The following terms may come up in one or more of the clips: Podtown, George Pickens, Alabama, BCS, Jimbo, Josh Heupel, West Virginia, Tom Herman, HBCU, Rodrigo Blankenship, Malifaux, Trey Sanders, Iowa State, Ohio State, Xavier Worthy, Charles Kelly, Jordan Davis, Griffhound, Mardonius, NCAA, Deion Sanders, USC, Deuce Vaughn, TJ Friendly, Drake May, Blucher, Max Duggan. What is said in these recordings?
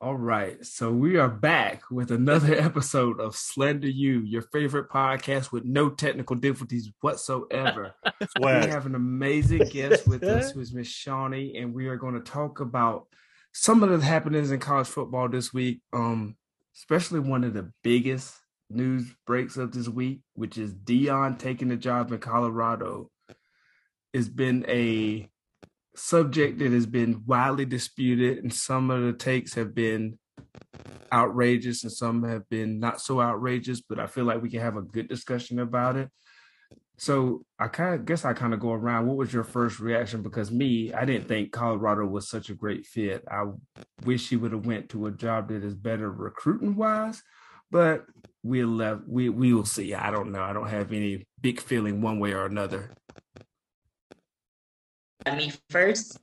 All right, so we are back with another episode of Slender U, your favorite podcast with no technical difficulties whatsoever. We have an amazing guest with us, who is Miss Shawnee, and we are going to talk about some of the happenings in college football this week, especially one of the biggest news breaks of this week, which is Deion taking the job in Colorado. It's been a subject that has been widely disputed, and some of the takes have been outrageous and some have been not so outrageous, but I feel like we can have a good discussion about it. So I guess I go around. What was your first reaction? Because I didn't think Colorado was such a great fit. I wish he would have went to a job that is better recruiting wise, but we will see. I don't know. I don't have any big feeling one way or another. Me first?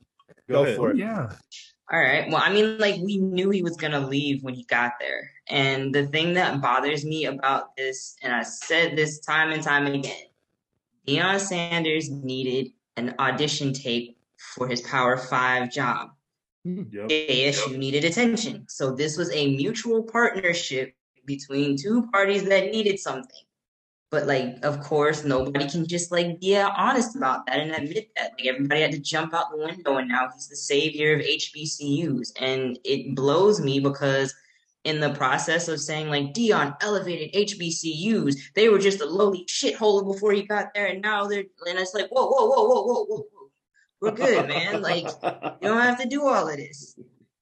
Go for it. Yeah. All right. Well, we knew he was going to leave when he got there. And the thing that bothers me about this, and I said this time and time again, Deion Sanders needed an audition tape for his Power 5 job. Yep. ASU needed attention. So this was a mutual partnership between two parties that needed something. But, of course, nobody can just, be honest about that and admit that. Everybody had to jump out the window, and now he's the savior of HBCUs. And it blows me because in the process of saying, Deion elevated HBCUs, they were just a lowly shithole before he got there, and now they're – and it's whoa. We're good, man. You don't have to do all of this.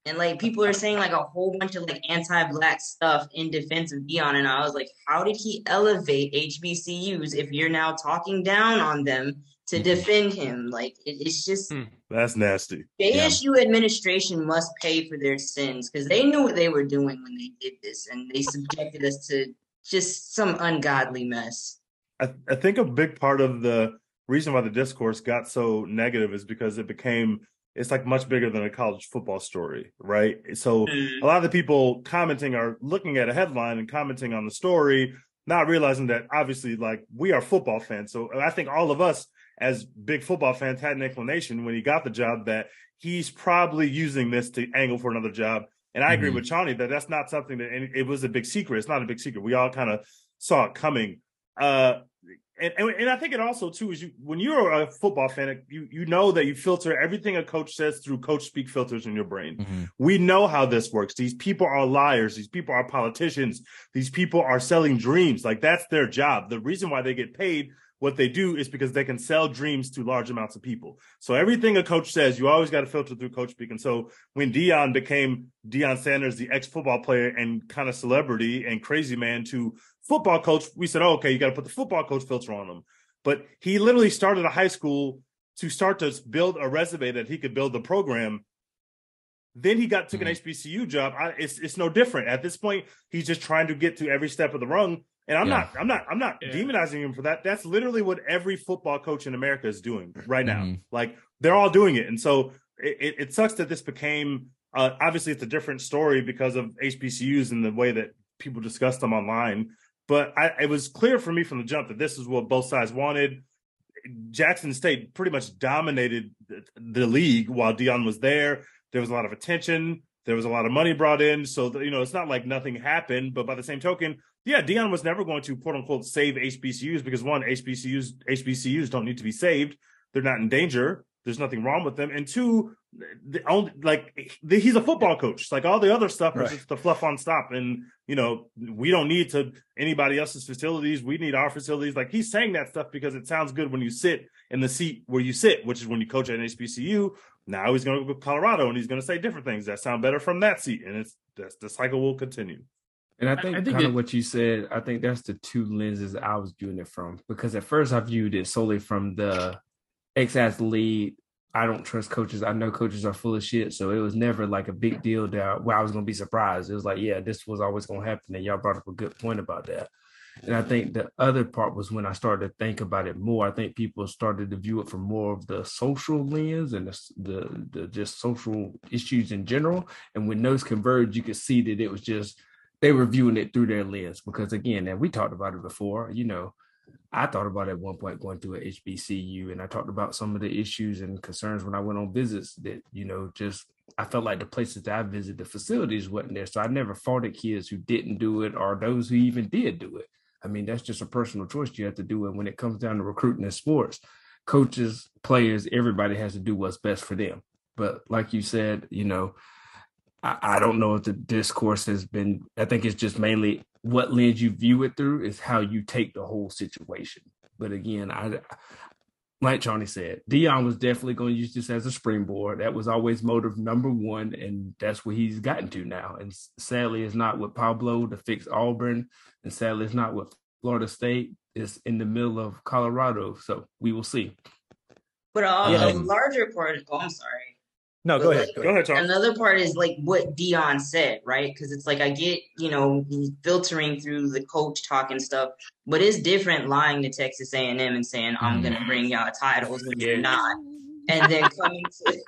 And, people are saying, a whole bunch of, anti-Black stuff in defense of Deion. And I was like, how did he elevate HBCUs if you're now talking down on them to defend him? It's just... That's nasty. The ASU administration must pay for their sins because they knew what they were doing when they did this. And they subjected us to just some ungodly mess. I think a big part of the reason why the discourse got so negative is because it became... It's much bigger than a college football story, right? So a lot of the people commenting are looking at a headline and commenting on the story, not realizing that obviously we are football fans. So I think all of us as big football fans had an inclination when he got the job that he's probably using this to angle for another job. And I agree with Chani that that's not something that it was a big secret. It's not a big secret. We all kind of saw it coming. And I think it also, too, is when you're a football fan, you know that you filter everything a coach says through coach speak filters in your brain. Mm-hmm. We know how this works. These people are liars. These people are politicians. These people are selling dreams. That's their job. The reason why they get paid what they do is because they can sell dreams to large amounts of people. So everything a coach says, you always got to filter through coach speak. And so when Deion became Deion Sanders, the ex-football player and kind of celebrity and crazy man to football coach, we said, oh, okay, you got to put the football coach filter on him. But he literally started a high school to start to build a resume that he could build the program. Then he took an HBCU job. It's no different. At this point, he's just trying to get to every step of the rung. And I'm not demonizing him for that. That's literally what every football coach in America is doing right now. Mm-hmm. They're all doing it. And so it sucks that this became, obviously it's a different story because of HBCUs and the way that people discuss them online. But it was clear for me from the jump that this is what both sides wanted. Jackson State pretty much dominated the league while Deion was there. There was a lot of attention. There was a lot of money brought in. So, it's not like nothing happened. But by the same token, yeah, Deion was never going to, quote unquote, save HBCUs because, one, HBCUs don't need to be saved. They're not in danger. There's nothing wrong with them. And two, he's a football coach. All the other stuff is just the fluff on stop. And, we don't need to anybody else's facilities. We need our facilities. He's saying that stuff because it sounds good when you sit in the seat where you sit, which is when you coach at an HBCU. Now he's going to go to Colorado and he's going to say different things that sound better from that seat. And the cycle will continue. And I think what you said, I think that's the two lenses I was viewing it from. Because at first I viewed it solely from the ex-athlete, I don't trust coaches. I know coaches are full of shit. So it was never a big deal where I was going to be surprised. It was this was always going to happen. And y'all brought up a good point about that. And I think the other part was when I started to think about it more. I think people started to view it from more of the social lens and the just social issues in general. And when those converged, you could see that it was just, they were viewing it through their lens. Because again, and we talked about it before, I thought about at one point going to a HBCU, and I talked about some of the issues and concerns when I went on visits that, just I felt like the places that I visited, the facilities wasn't there. So I never fought at kids who didn't do it or those who even did do it. I mean, that's just a personal choice you have to do. And when it comes down to recruiting in sports, coaches, players, everybody has to do what's best for them. But like you said, you know, I don't know if the discourse has been, I think it's just mainly what lens you view it through is how you take the whole situation. But again, like Johnny said, Deion was definitely going to use this as a springboard. That was always motive number one, and that's what he's gotten to now. And sadly, it's not with Pablo to fix Auburn, and sadly, it's not with Florida State. It's in the middle of Colorado, so we will see. But a larger part, I'm sorry. No, go ahead. Go ahead, Tom. Another part is like what Deion said, right? Because it's like I get, you know, filtering through the coach talk and stuff, but it's different lying to Texas A&M and saying, I'm going to bring y'all titles when you're not. And then coming to,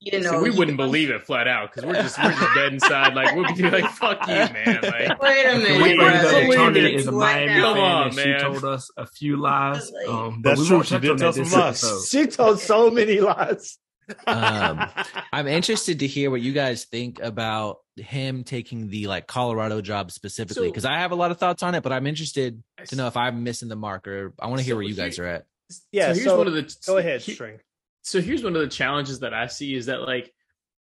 you know. So we wouldn't believe it flat out because we're just dead inside. Like, we'll be like, fuck you, man. Like, wait a minute. Tony is a Miami fan. She told us a few lies. Like, that's true. She did tell some lies. She told so many lies. I'm interested to hear what you guys think about him taking the like Colorado job specifically, because I have a lot of thoughts on it, but I'm interested to know if I'm missing the mark, or I want to hear where you guys are at. Yeah, so here's one of the go ahead, String. So here's one of the challenges that I see is that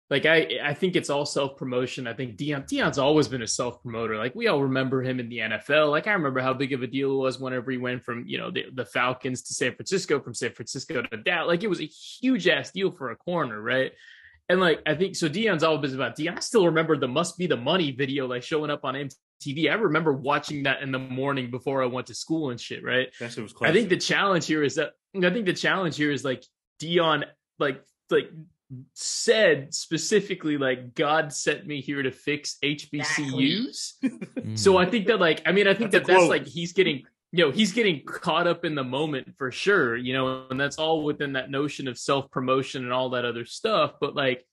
I think it's all self-promotion. I think Deion's always been a self-promoter. Like, we all remember him in the NFL. Like, I remember how big of a deal it was whenever he went from, you know, the Falcons to San Francisco, from San Francisco to Dallas. Like, it was a huge ass deal for a corner, right? And like, I think so Deion's always about Deion. I still remember the Must Be the Money video, like showing up on MTV. I remember watching that in the morning before I went to school and shit, right? That shit was classic. I think the challenge here is like Deion like said specifically, like, God sent me here to fix HBCUs. So I think that, like, I mean, I think that's like he's getting caught up in the moment for sure, you know, and that's all within that notion of self-promotion and all that other stuff. But like,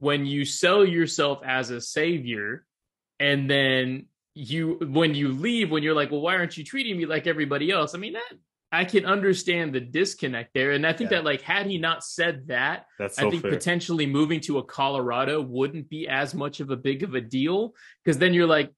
when you sell yourself as a savior and then when you leave, when you're like, well, why aren't you treating me like everybody else? I mean, that I can understand the disconnect there. And I think that, like, had he not said that, I think potentially moving to a Colorado wouldn't be as much of a big of a deal. Cause then you're like,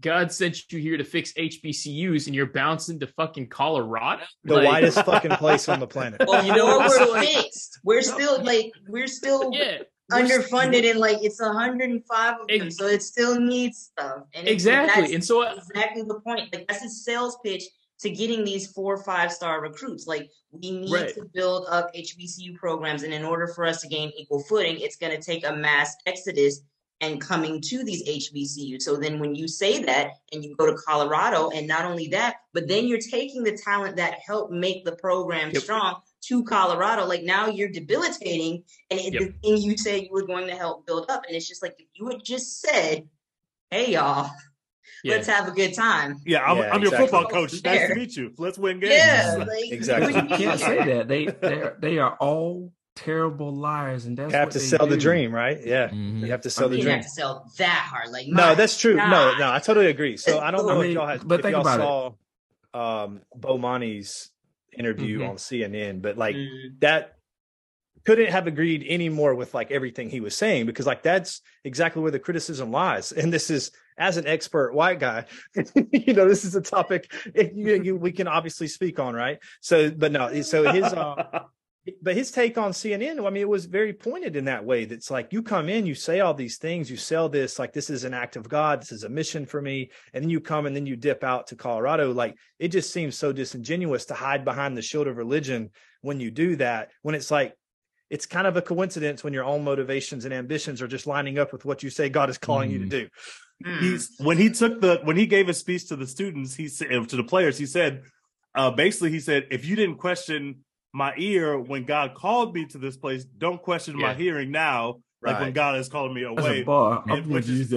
God sent you here to fix HBCUs and you're bouncing to fucking Colorado. The widest fucking place on the planet. Well, you know what? We're fixed. We're still underfunded, and like, it's 105 of them. So it still needs stuff. And exactly. And so exactly the point, like, that's his sales pitch to getting these 4 or 5-star recruits. Like, we need to build up HBCU programs. And in order for us to gain equal footing, it's going to take a mass exodus and coming to these HBCUs. So then when you say that and you go to Colorado, and not only that, but then you're taking the talent that helped make the program strong to Colorado, like, now you're debilitating. And the thing you said you were going to help build up. And it's just like, if you had just said, hey, y'all, let's have a good time. Yeah, I'm your football coach. Nice to meet you. Let's win games. Yeah, like, exactly. You can't say that. They are all terrible liars, and that's what they do. You have to sell the dream, right? Yeah, you have to sell the dream. You have to sell that hard. Like, no, that's true. God. No, I totally agree. So I don't know if y'all had, but if y'all saw Bomani's interview on CNN, but like that couldn't have agreed any more with like everything he was saying, because like that's exactly where the criticism lies. And this is, as an expert white guy, you know, this is a topic we can obviously speak on, right? So, but no, so his take on CNN, I mean, it was very pointed in that way. That's like, you come in, you say all these things, you sell this, like, this is an act of God, this is a mission for me, and then you come and then you dip out to Colorado. Like, it just seems so disingenuous to hide behind the shield of religion when you do that, when it's like, it's kind of a coincidence when your own motivations and ambitions are just lining up with what you say God is calling you to do. When he gave his speech to the students, to the players, he said, basically, he said, if you didn't question my ear when God called me to this place, don't question my hearing now. Right. Like, when God is calling me away. It is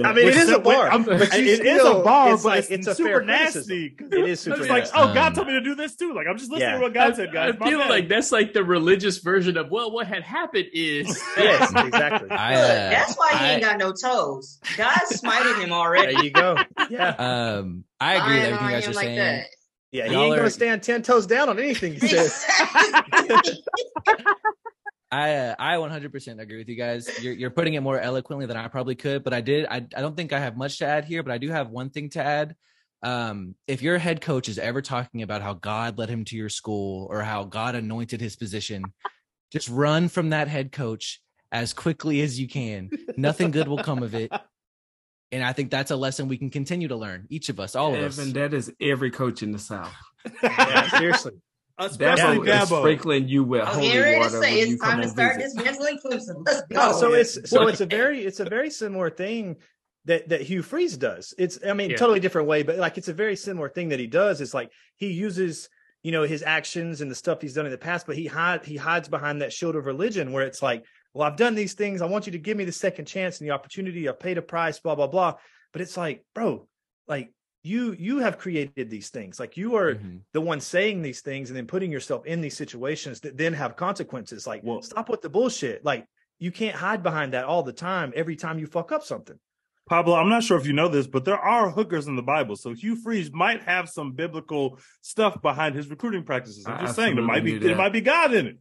a bar, but like, it's super nasty. It is super nasty. It's like, oh, God told me to do this too. Like, I'm just listening to what God said, guys. I feel like that's like the religious version of, well, what had happened is. Yes, exactly. That's why he ain't got no toes. God smited him already. There you go. Yeah. I agree with everything you guys are saying. That. Yeah, he ain't going to stand 10 toes down on anything he says. I 100% agree with you guys. You're putting it more eloquently than I probably could, but I did. I don't think I have much to add here, but I do have one thing to add. If your head coach is ever talking about how God led him to your school or how God anointed his position, just run from that head coach as quickly as you can. Nothing good will come of it. And I think that's a lesson we can continue to learn, each of us, all of us. And that is every coach in the South. Yeah, seriously. Especially Dabo. Sprinkling you with holy water when you come and visit. It's time to start this Clemson. Let's go. No, it's a very similar thing that Hugh Freeze does. It's totally different way, but like it's a very similar thing that he does. It's like he uses his actions and the stuff he's done in the past, but he hides behind that shield of religion where it's like, well, I've done these things. I want you to give me the second chance and the opportunity. I paid a price, blah, blah, blah. But it's like, bro, like you have created these things. Like you are the one saying these things and then putting yourself in these situations that then have consequences. Like, well, stop with the bullshit. Like you can't hide behind that all the time. Every time you fuck up something. Pablo, I'm not sure if you know this, but there are hookers in the Bible. So Hugh Freeze might have some biblical stuff behind his recruiting practices. I'm just saying there might be God in it.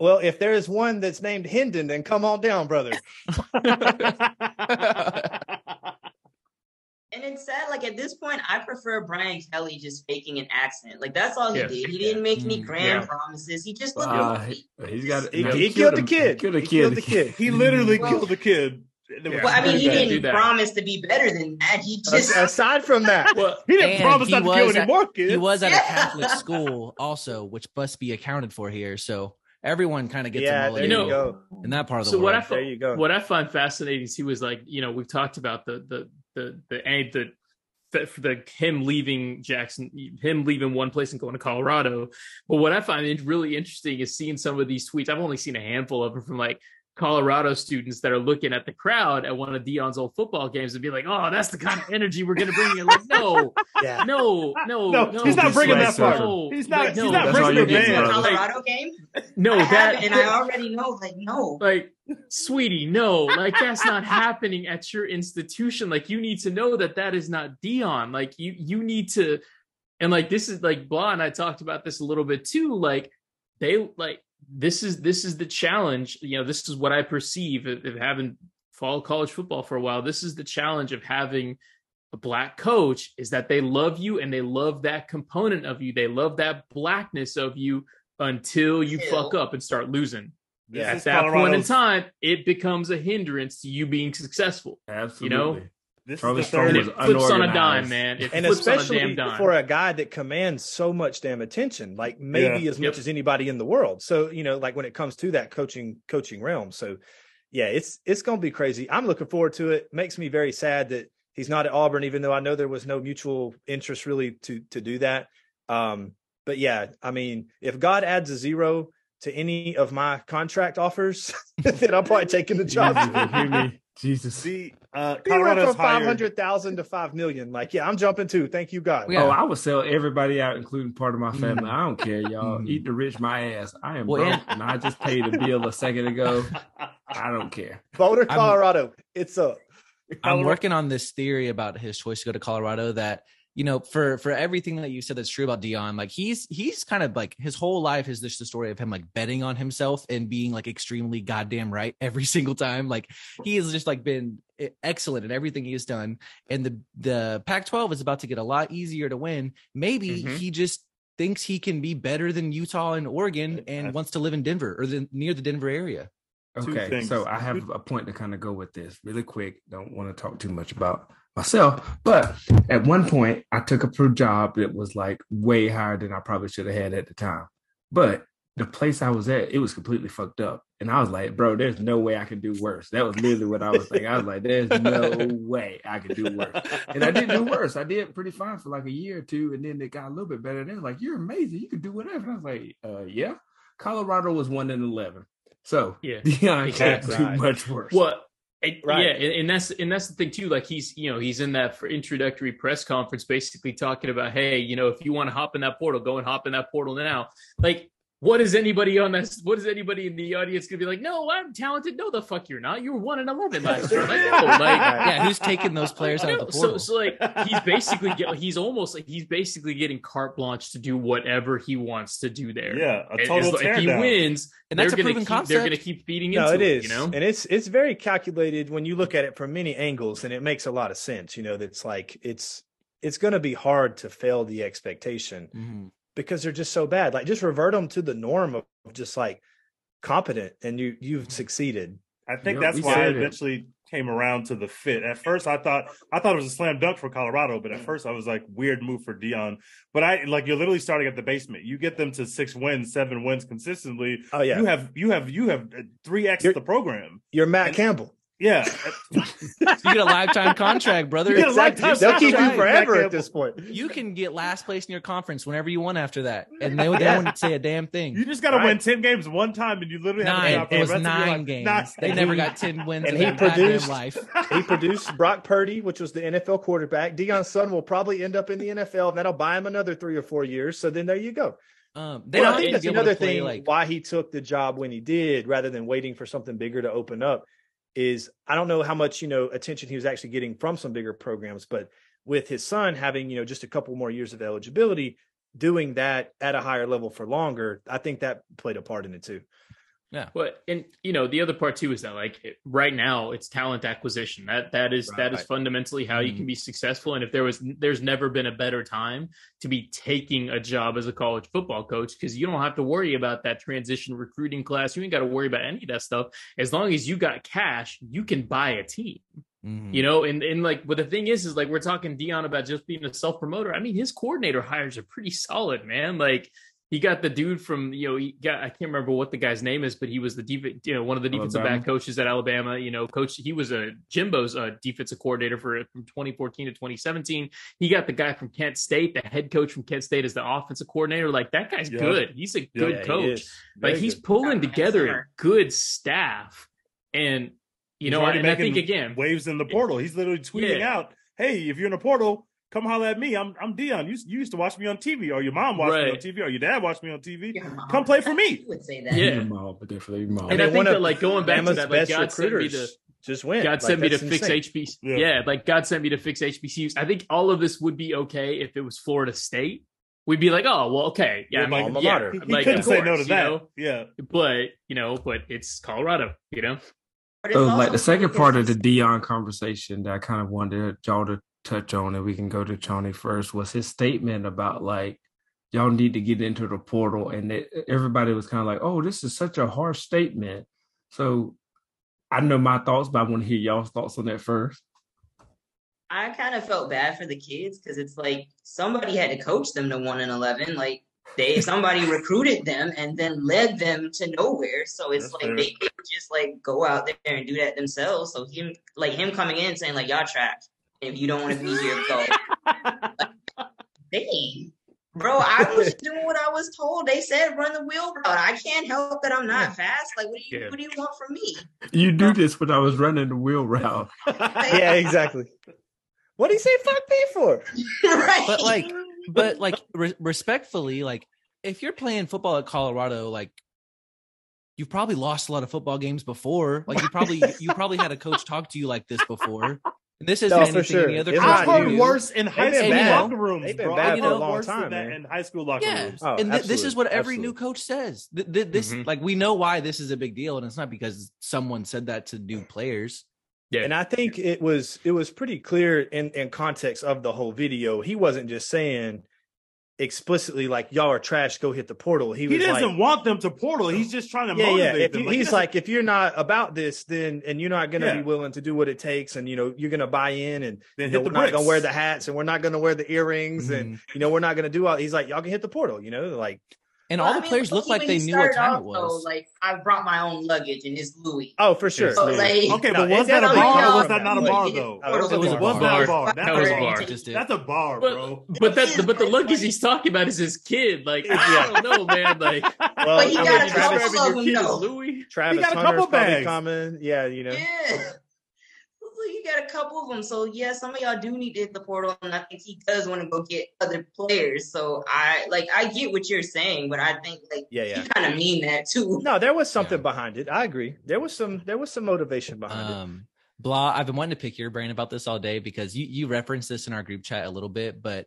Well, if there is one that's named Hendon, then come on down, brother. And it's sad, like at this point, I prefer Brian Kelly just faking an accent. Like that's all he did. He didn't make any grand promises. He just looked He killed the kid. He literally killed the kid. Well, I mean, he didn't promise to be better than that. He just aside from that, he didn't promise not to kill any more kids. He was at a Catholic school also, which must be accounted for here. So everyone kind of gets a holiday in that part of the world. What I find fascinating is he was like, we've talked about him leaving Jackson, him leaving one place and going to Colorado. But what I find really interesting is seeing some of these tweets. I've only seen a handful of them from like Colorado students that are looking at the crowd at one of Deion's old football games and be like, "Oh, that's the kind of energy we're going to bring in." Like, no, he's not bringing that part. He's not bringing the Colorado game. No, I already know. Like, no, like, sweetie, no, like that's not happening at your institution. Like, you need to know that is not Deion. Like, you need to, and like this is like blah. And I talked about this a little bit too. Like, they like. This is the challenge. This is what I perceive of having followed college football for a while. This is the challenge of having a black coach, is that they love you and they love that component of you. They love that blackness of you until you fuck up and start losing. Yeah, at that point in time, it becomes a hindrance to you being successful. Absolutely. This is the and it flips on a dime, man. And especially for a guy that commands so much damn attention, like maybe as much as anybody in the world. So, like when it comes to that coaching realm. So yeah, it's going to be crazy. I'm looking forward to it. Makes me very sad that he's not at Auburn, even though I know there was no mutual interest really to do that. But yeah, I mean, if God adds a zero to any of my contract offers, then I'm probably taking the job. Hear me. Jesus. See, Colorado's from 500,000 to 5 million. Like, yeah, I'm jumping too. Thank you, God. Yeah. Oh, I would sell everybody out, including part of my family. I don't care, y'all. Eat the rich, my ass. I am broke, and I just paid a bill a second ago. I don't care. Boulder, Colorado. It's up. I'm working on this theory about his choice to go to Colorado that, for everything that you said that's true about Deion, like he's kind of like his whole life is just the story of him like betting on himself and being like extremely goddamn right every single time. Like he has just like been excellent in everything he has done. And the Pac-12 is about to get a lot easier to win. Maybe he just thinks he can be better than Utah and Oregon and wants to live in Denver or near the Denver area. Okay, so I have a point to kind of go with this really quick. Don't want to talk too much about myself, but at one point I took a job that was like way higher than I probably should have had at the time. But the place I was at, it was completely fucked up. And I was like, bro, there's no way I could do worse. That was literally what I was thinking. I was like, there's no way I could do worse. And I did do worse. I did pretty fine for like a year or two. And then it got a little bit better. And they were like, you're amazing. You can do whatever. And I was like, yeah. Colorado was 1-11. So Deion exactly. can't do much worse. What? Right. Yeah, and that's the thing too. Like he's in that introductory press conference, basically talking about, hey, if you want to hop in that portal, go and hop in that portal now. Like What is anybody in the audience gonna be like? No, I'm talented. No, the fuck you're not. You were 1-11 last year. Like, no, like, yeah, who's taking those players out of the portal? So like he's basically getting carte blanche to do whatever he wants to do there. Yeah, a total teardown. If he wins, and that's a proven concept. They're gonna keep feeding into it. You know, and it's very calculated when you look at it from many angles, and it makes a lot of sense. You know, that's like it's gonna be hard to fail the expectation. Mm-hmm. Because they're just so bad. Like, just revert them to the norm of just like competent, and you've succeeded. I think that's why I eventually came around to the fit. At first, I thought it was a slam dunk for Colorado, but at first I was like, weird move for Deion. But you're literally starting at the basement. You get them to 6 wins, 7 wins consistently. Oh yeah, you have 3x the program. You're Matt Campbell. Yeah. You get a lifetime contract, brother. They'll keep you forever at this point. You can get last place in your conference whenever you want after that. And they won't say a damn thing. You just got to win 10 games one time, and you literally have to. It was 9 games. They never got 10 wins in their goddamn life. He produced Brock Purdy, which was the NFL quarterback. Deion's son will probably end up in the NFL, and that'll buy him another 3 or 4 years. So then there you go. I think that's another thing, why he took the job when he did, rather than waiting for something bigger to open up. Is I don't know how much, attention he was actually getting from some bigger programs, but with his son having, just a couple more years of eligibility, doing that at a higher level for longer, I think that played a part in it too. Yeah. But, and the other part too, is that right now it's talent acquisition. That is fundamentally how you can be successful. And if there's never been a better time to be taking a job as a college football coach, because you don't have to worry about that transition recruiting class. You ain't got to worry about any of that stuff. As long as you got cash, you can buy a team. Mm-hmm. But the thing is like, we're talking Deion about just being a self-promoter. I mean, his coordinator hires are pretty solid, man. Like, he got the dude from, I can't remember what the guy's name is, but he was the one of the defensive back coaches at Alabama, he was a Jimbo's defensive coordinator from 2014 to 2017. He got the guy from Kent State, the head coach from Kent State, as the offensive coordinator. Like, that guy's good. He's a good coach. He's pulling together good staff. And, I think again, waves in the portal. He's literally tweeting out, hey, if you're in the portal, come holler at me. I'm Deion. You used to watch me on TV, or your mom watched me on TV, or your dad watched me on TV. Come play for me. You would say that. Yeah. And I think that going back to that, God sent me to just win. God sent me to fix HBCUs. Yeah, God sent me to fix HBCUs. I think all of this would be okay if it was Florida State. We'd be like, oh, well, okay. Yeah, yeah. He couldn't say no to that. Yeah. But it's Colorado, So, the second part of the Deion conversation that I kind of wanted y'all to touch on, and we can go to Chani first, was his statement about y'all need to get into the portal, and everybody was kind of like, oh, this is such a harsh statement. So I know my thoughts, but I want to hear y'all's thoughts on that first. I kind of felt bad for the kids, because it's like somebody had to coach them to 1-11. Somebody recruited them and then led them to nowhere. So it's they could just go out there and do that themselves. So him coming in saying y'all trapped. If you don't want to be here, go. Dang. Bro, I was doing what I was told. They said run the wheel route. I can't help that I'm not fast. What do you want from me? You do this when I was running the wheel route. Yeah, exactly. What do you say fuck me for? Right. Respectfully, if you're playing football at Colorado, you've probably lost a lot of football games before. You probably had a coach talk to you like this before. This isn't anything any other country. I've heard worse in high school locker rooms. They've been bad for a long time, man. In high school locker rooms. Oh, and this is what every new coach says. This, we know why this is a big deal, and it's not because someone said that to new players. Yeah, and I think it was pretty clear in context of the whole video. He wasn't just saying explicitly y'all are trash, go hit the portal. He doesn't want them to portal. He's just trying to motivate them. He's if you're not about this, then and you're not going to be willing to do what it takes, and you're going to buy in, and then we're not going to wear the hats, and we're not going to wear the earrings, and we're not going to do all. He's y'all can hit the portal, And all the players look like they knew what time it was. I brought my own luggage, and it's Louis. Oh, for sure. So, was that a bar? Or was that not a bar though? It was a bar. That was a bar. That's a bar, bro. But the luggage he's talking about is his kid. I don't know, man. Well, he got a couple of them. Louis, Travis Hunter's probably coming. Yeah, you got a couple of them. So, yeah, some of y'all do need to hit the portal, and I think he does want to go get other players. So, I get what you're saying, but I think, you kind of mean that, too. No, there was something behind it. I agree. There was some motivation behind it. Blah, I've been wanting to pick your brain about this all day because you referenced this in our group chat a little bit, but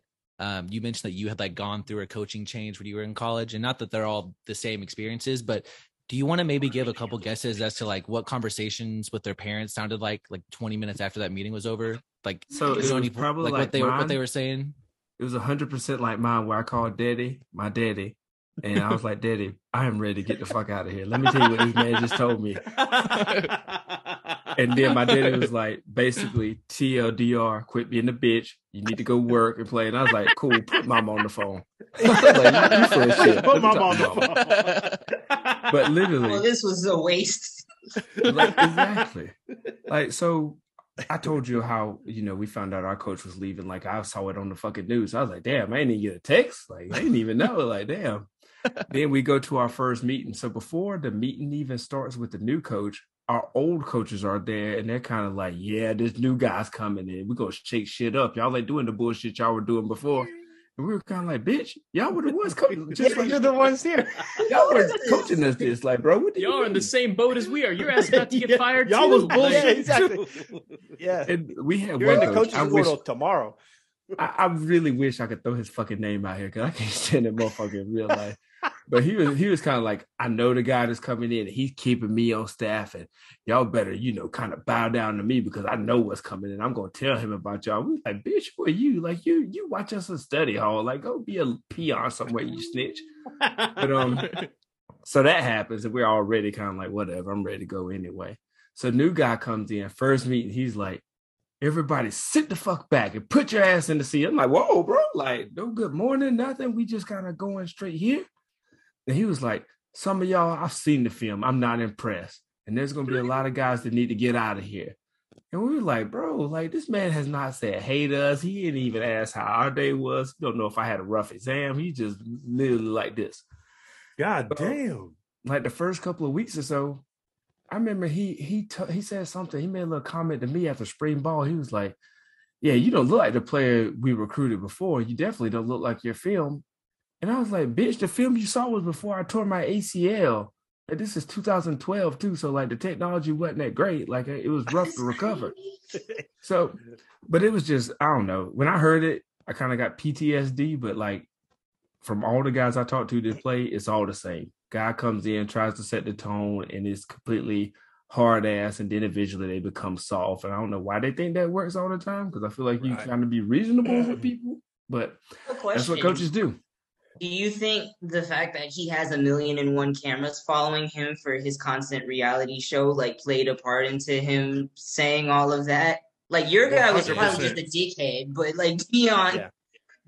you mentioned that you had gone through a coaching change when you were in college, and not that they're all the same experiences, but do you want to maybe give a couple guesses as to what conversations with their parents sounded like 20 minutes after that meeting was over? So it was probably what they were saying. It was 100% like mine, where I called daddy, my daddy. And I was like, daddy, I am ready to get the fuck out of here. Let me tell you what this man just told me. And then my daddy was like, basically, TLDR, quit being a bitch. You need to go work and play. And I was like, cool, put mom on the phone. Put mom on the phone. But literally. Well, this was a waste. Exactly. So I told you how, we found out our coach was leaving. I saw it on the fucking news. I was like, damn, I didn't even get a text. I didn't even know. Damn. Then we go to our first meeting. So before the meeting even starts with the new coach, our old coaches are there, and they're kind of like, yeah, this new guy's coming in. We're going to shake shit up. Y'all ain't doing the bullshit y'all were doing before. And we were kind of like, bitch, y'all were the ones coaching. You're the ones here. Y'all were coaching us this. Bro, what y'all are in the same boat as we are. Your ass about to get fired, y'all too. Was bullshit. Yeah, exactly. Yeah. And we had you're one in the coaching world tomorrow. I really wish I could throw his fucking name out here because I can't stand that motherfucker in real life. But he was kind of like, I know the guy that's coming in, and he's keeping me on staff, and y'all better, kind of bow down to me because I know what's coming in. I'm going to tell him about y'all. We like, bitch, who are you? You watch us in study hall. Go be a peon somewhere, you snitch. But so that happens, and we're already kind of like, whatever, I'm ready to go anyway. So new guy comes in, first meeting, he's like, everybody sit the fuck back and put your ass in the seat. I'm like, whoa, bro, no good morning, nothing. We just kind of going straight here. And he was like, some of y'all, I've seen the film. I'm not impressed. And there's going to be a lot of guys that need to get out of here. And we were like, bro, this man has not said hate us. He didn't even ask how our day was. Don't know if I had a rough exam. He just literally like this. God damn. The first couple of weeks or so, I remember he said something. He made a little comment to me after spring ball. He was like, yeah, you don't look like the player we recruited before. You definitely don't look like your film. And I was like, bitch, the film you saw was before I tore my ACL. And this is 2012, too. So, the technology wasn't that great. It was rough to recover. So, but it was just, I don't know. When I heard it, I kind of got PTSD. But, from all the guys I talked to that play, it's all the same. Guy comes in, tries to set the tone, and it's completely hard ass, and then eventually they become soft. And I don't know why they think that works all the time, because I feel like you're trying to be reasonable with people, but that's what coaches do. Do you think the fact that he has 1,000,001 cameras following him for his constant reality show, played a part into him saying all of that? Your guy was probably just a dickhead, but Deion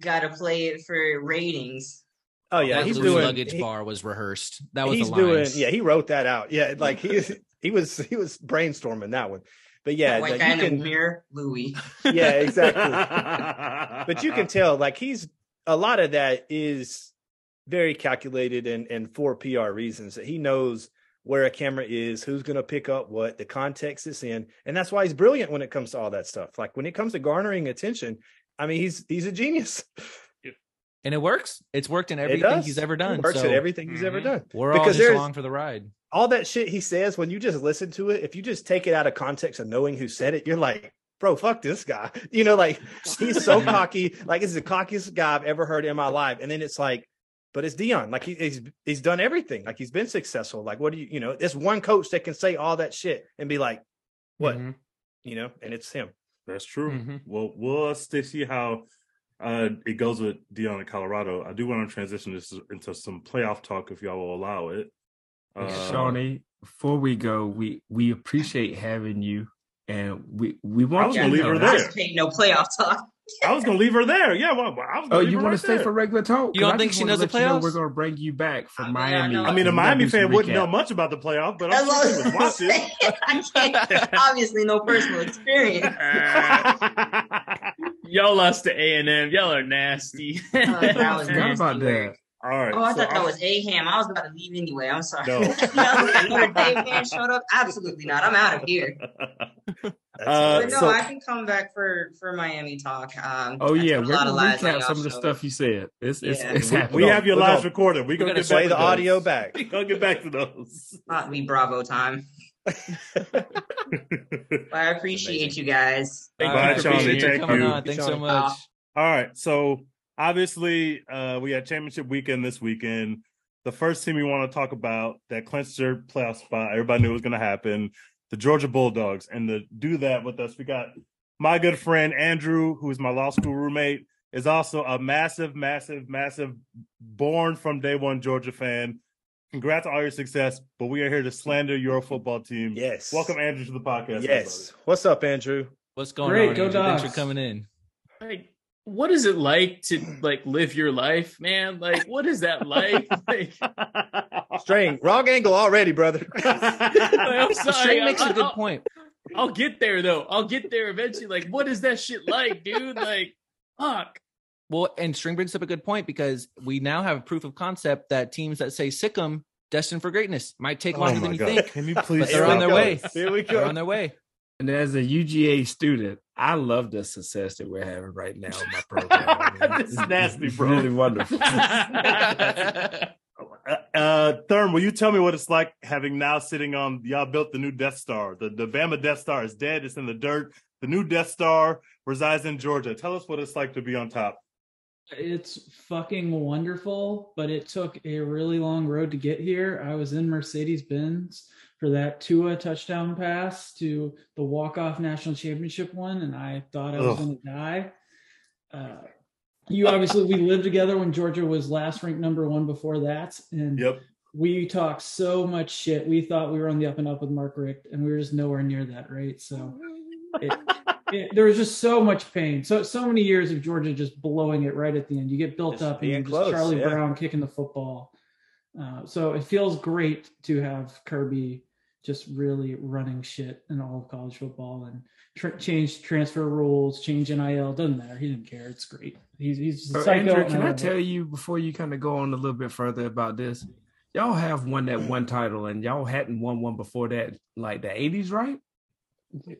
got to play it for ratings. Oh yeah, he's doing. Luggage bar was rehearsed. That was the lines. Yeah, he wrote that out. Yeah, he was brainstorming that one. But yeah, white guy in a mirror, Louis. Yeah, exactly. But you can tell, he's a lot of that is very calculated and for PR reasons. That he knows where a camera is, who's going to pick up what, the context it's in, and that's why he's brilliant when it comes to all that stuff. When it comes to garnering attention, I mean, he's a genius. And it works. It's worked in everything he's ever done. It works in everything he's ever done. We're all just along for the ride. All that shit he says, when you just listen to it, if you just take it out of context of knowing who said it, you're like, bro, fuck this guy. He's so cocky. It's the cockiest guy I've ever heard in my life. And then it's but it's Deion. He's done everything. He's been successful. What do you there's one coach that can say all that shit and be like, what? Mm-hmm. And it's him. That's true. Mm-hmm. Well, we'll see how it goes with Deion in Colorado. I do want to transition this into some playoff talk, if y'all will allow it. Shawnee, before we go, we appreciate having you, and we want to leave her there. I was going to leave her there. Yeah, you want to stay for regular talk? You don't think she knows the playoffs? We're going to bring you back from Miami. I mean, a Miami fan wouldn't know much about the playoff, but I'm sure she would watch it. Obviously, no personal experience. Y'all lost to A&M. Y'all are nasty. That was nasty. About that. All right. Oh, I thought that was A-Ham. I was about to leave anyway. I'm sorry. No. Dave Ham showed up? Absolutely not. I'm out of here. I can come back for Miami talk. We're gonna recap some of the stuff you said. It's happening. We have your live recorded. We're gonna play the audio back. We're gonna get back to those. Not me, Bravo time. Well, I appreciate you guys. Thank you for coming on. Thanks so much. All right, so obviously we had championship weekend this weekend. The first team we want to talk about that clinched their playoff spot, everybody knew it was going to happen, the Georgia Bulldogs. And to do that with us, we got my good friend Andrew, who is my law school roommate, is also a massive, massive, massive born from day one Georgia fan. Congrats on all your success, but we are here to slander your football team. Yes. Welcome, Andrew, to the podcast. Yes. What's up, Andrew? What's going on? Go Dogs. Thanks for coming in. Hey. What is it like to live your life, man? What is that like? Wrong angle already, brother. I'm sorry. Strain makes a good point. I'll get there though. I'll get there eventually. What is that shit like, dude? Fuck. Well, and String brings up a good point because we now have proof of concept that teams that say sick 'em, destined for greatness, might take longer than you think. Can you please? But they're on their way. Here we go. They're on their way. And as a UGA student, I love the success that we're having right now in my program. This is nasty, bro. Really wonderful. Thurm, will you tell me what it's like having now sitting on, y'all built the new Death Star. The Bama Death Star is dead. It's in the dirt. The new Death Star resides in Georgia. Tell us what it's like to be on top. It's fucking wonderful, but it took a really long road to get here. I was in Mercedes-Benz for that Tua touchdown pass to the walk-off national championship one, and I thought I was going to die. We lived together when Georgia was last ranked #1 before that, and we talked so much shit. We thought we were on the up and up with Mark Richt, and we were just nowhere near that, right? So there was just so much pain. So many years of Georgia just blowing it right at the end. You get built up, and just Charlie Brown kicking the football. So it feels great to have Kirby just really running shit in all of college football and change transfer rules, change NIL. Doesn't matter. He didn't care. It's great. He's just psycho. Andrew, can I tell you before you kind of go on a little bit further about this? Y'all have won that one title, and y'all hadn't won one before that, the 80s, right?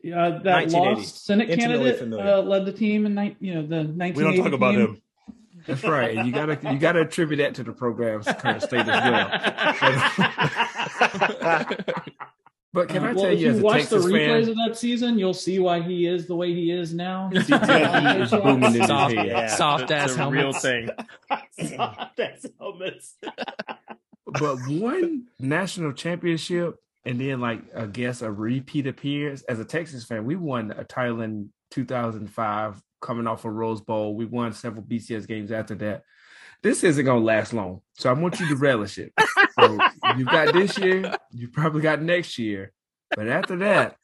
Yeah, that lost Senate candidate led the team in the 1980s. We don't talk about him. That's right. And you gotta attribute that to the program's current state as well. But can I tell you, if you watch the replays of that season, you'll see why he is the way he is now. Soft-ass helmets. Soft-ass helmets. But one national championship and then, I guess, a repeat appearance. As a Texas fan, we won a title in 2005 coming off a Rose Bowl. We won several BCS games after that. This isn't going to last long, so I want you to relish it. So you've got this year. You probably got next year. But after that,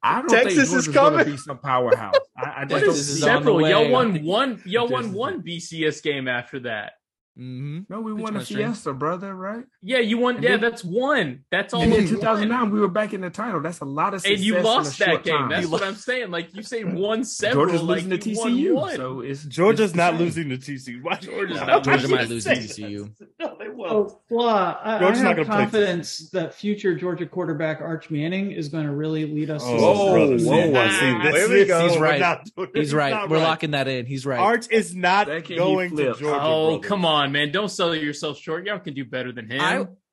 I don't think Georgia's going to be some powerhouse. I just don't see several. Y'all won one BCS game after that. Mm-hmm. No, we won a Fiesta, brother, right? Yeah, you won. Yeah, that's one. That's all. In 2009, we were back in the title. That's a lot of success. And you lost that game. Time. That's what I'm saying. You say won several. Georgia's losing to TCU. So Georgia's not losing to TCU. Why Georgia might lose to TCU? No, they won't. I have confidence that future Georgia quarterback Arch Manning is going to really lead us. Whoa! He's right. He's right. We're locking that in. He's right. Arch is not going to Georgia. Oh, come on. Man, don't sell yourself short. Y'all can do better than him.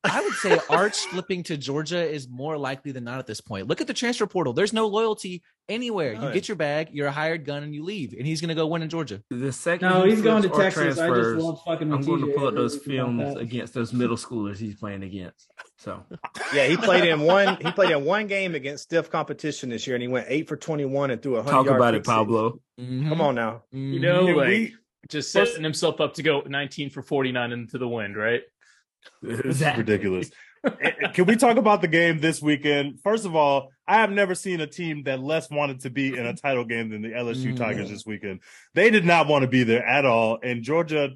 I would say Arch flipping to Georgia is more likely than not at this point. Look at the transfer portal. There's no loyalty anywhere. You get your bag, you're a hired gun, and you leave. And he's going to go win in Georgia. He's going to Texas. I just love fucking with TJ. I'm going to pull up those films against those middle schoolers he's playing against. So yeah, he played in one game against stiff competition this year, and he went 8 for 21 and threw 100 yards. Talk about it, Pablo. Mm-hmm. Come on now. Mm-hmm. Just setting himself up to go 19 for 49 into the wind, right? This is ridiculous. Can we talk about the game this weekend? First of all, I have never seen a team that less wanted to be in a title game than the LSU Tigers this weekend. They did not want to be there at all. And Georgia,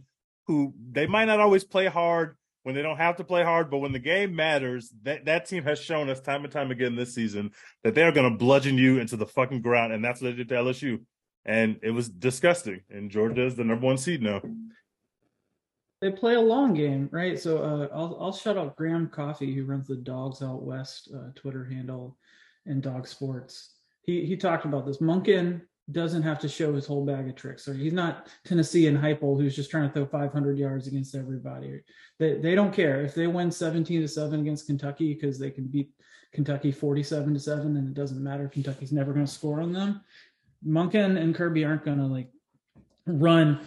who they might not always play hard when they don't have to play hard, but when the game matters, that team has shown us time and time again this season that they're going to bludgeon you into the fucking ground. And that's what they did to LSU. And it was disgusting. And Georgia is the #1 seed now. They play a long game, right? So I'll shout out Graham Coffey, who runs the Dogs Out West Twitter handle and Dog Sports. he talked about this. Munkin doesn't have to show his whole bag of tricks. So he's not Tennessee and Heupel, who's just trying to throw 500 yards against everybody. They don't care if they win 17-7 against Kentucky, because they can beat Kentucky 47-7, and it doesn't matter. Kentucky's never going to score on them. Munkin and Kirby aren't going to like run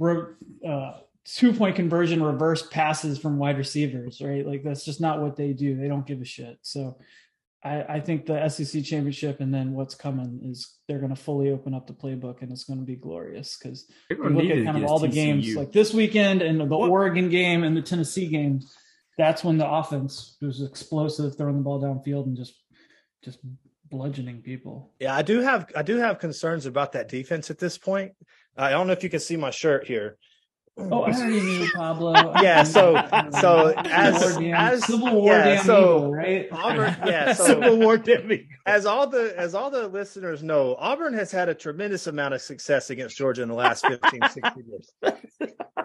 2-point conversion reverse passes from wide receivers, right? Like, that's just not what they do. They don't give a shit. So I think the SEC championship and then what's coming is they're going to fully open up the playbook, and it's going to be glorious, because you look at kind of all the games like this weekend and the Oregon game and the Tennessee game. That's when the offense was explosive, throwing the ball downfield and just bludgeoning people. Yeah, I do have concerns about that defense at this point. I don't know if you can see my shirt here. Oh, I don't even need Pablo. Yeah, as Civil War, yeah, damn so, evil, right? Auburn, yeah, so Civil War, damn evil. As all the listeners know, Auburn has had a tremendous amount of success against Georgia in the last 15, 16 years.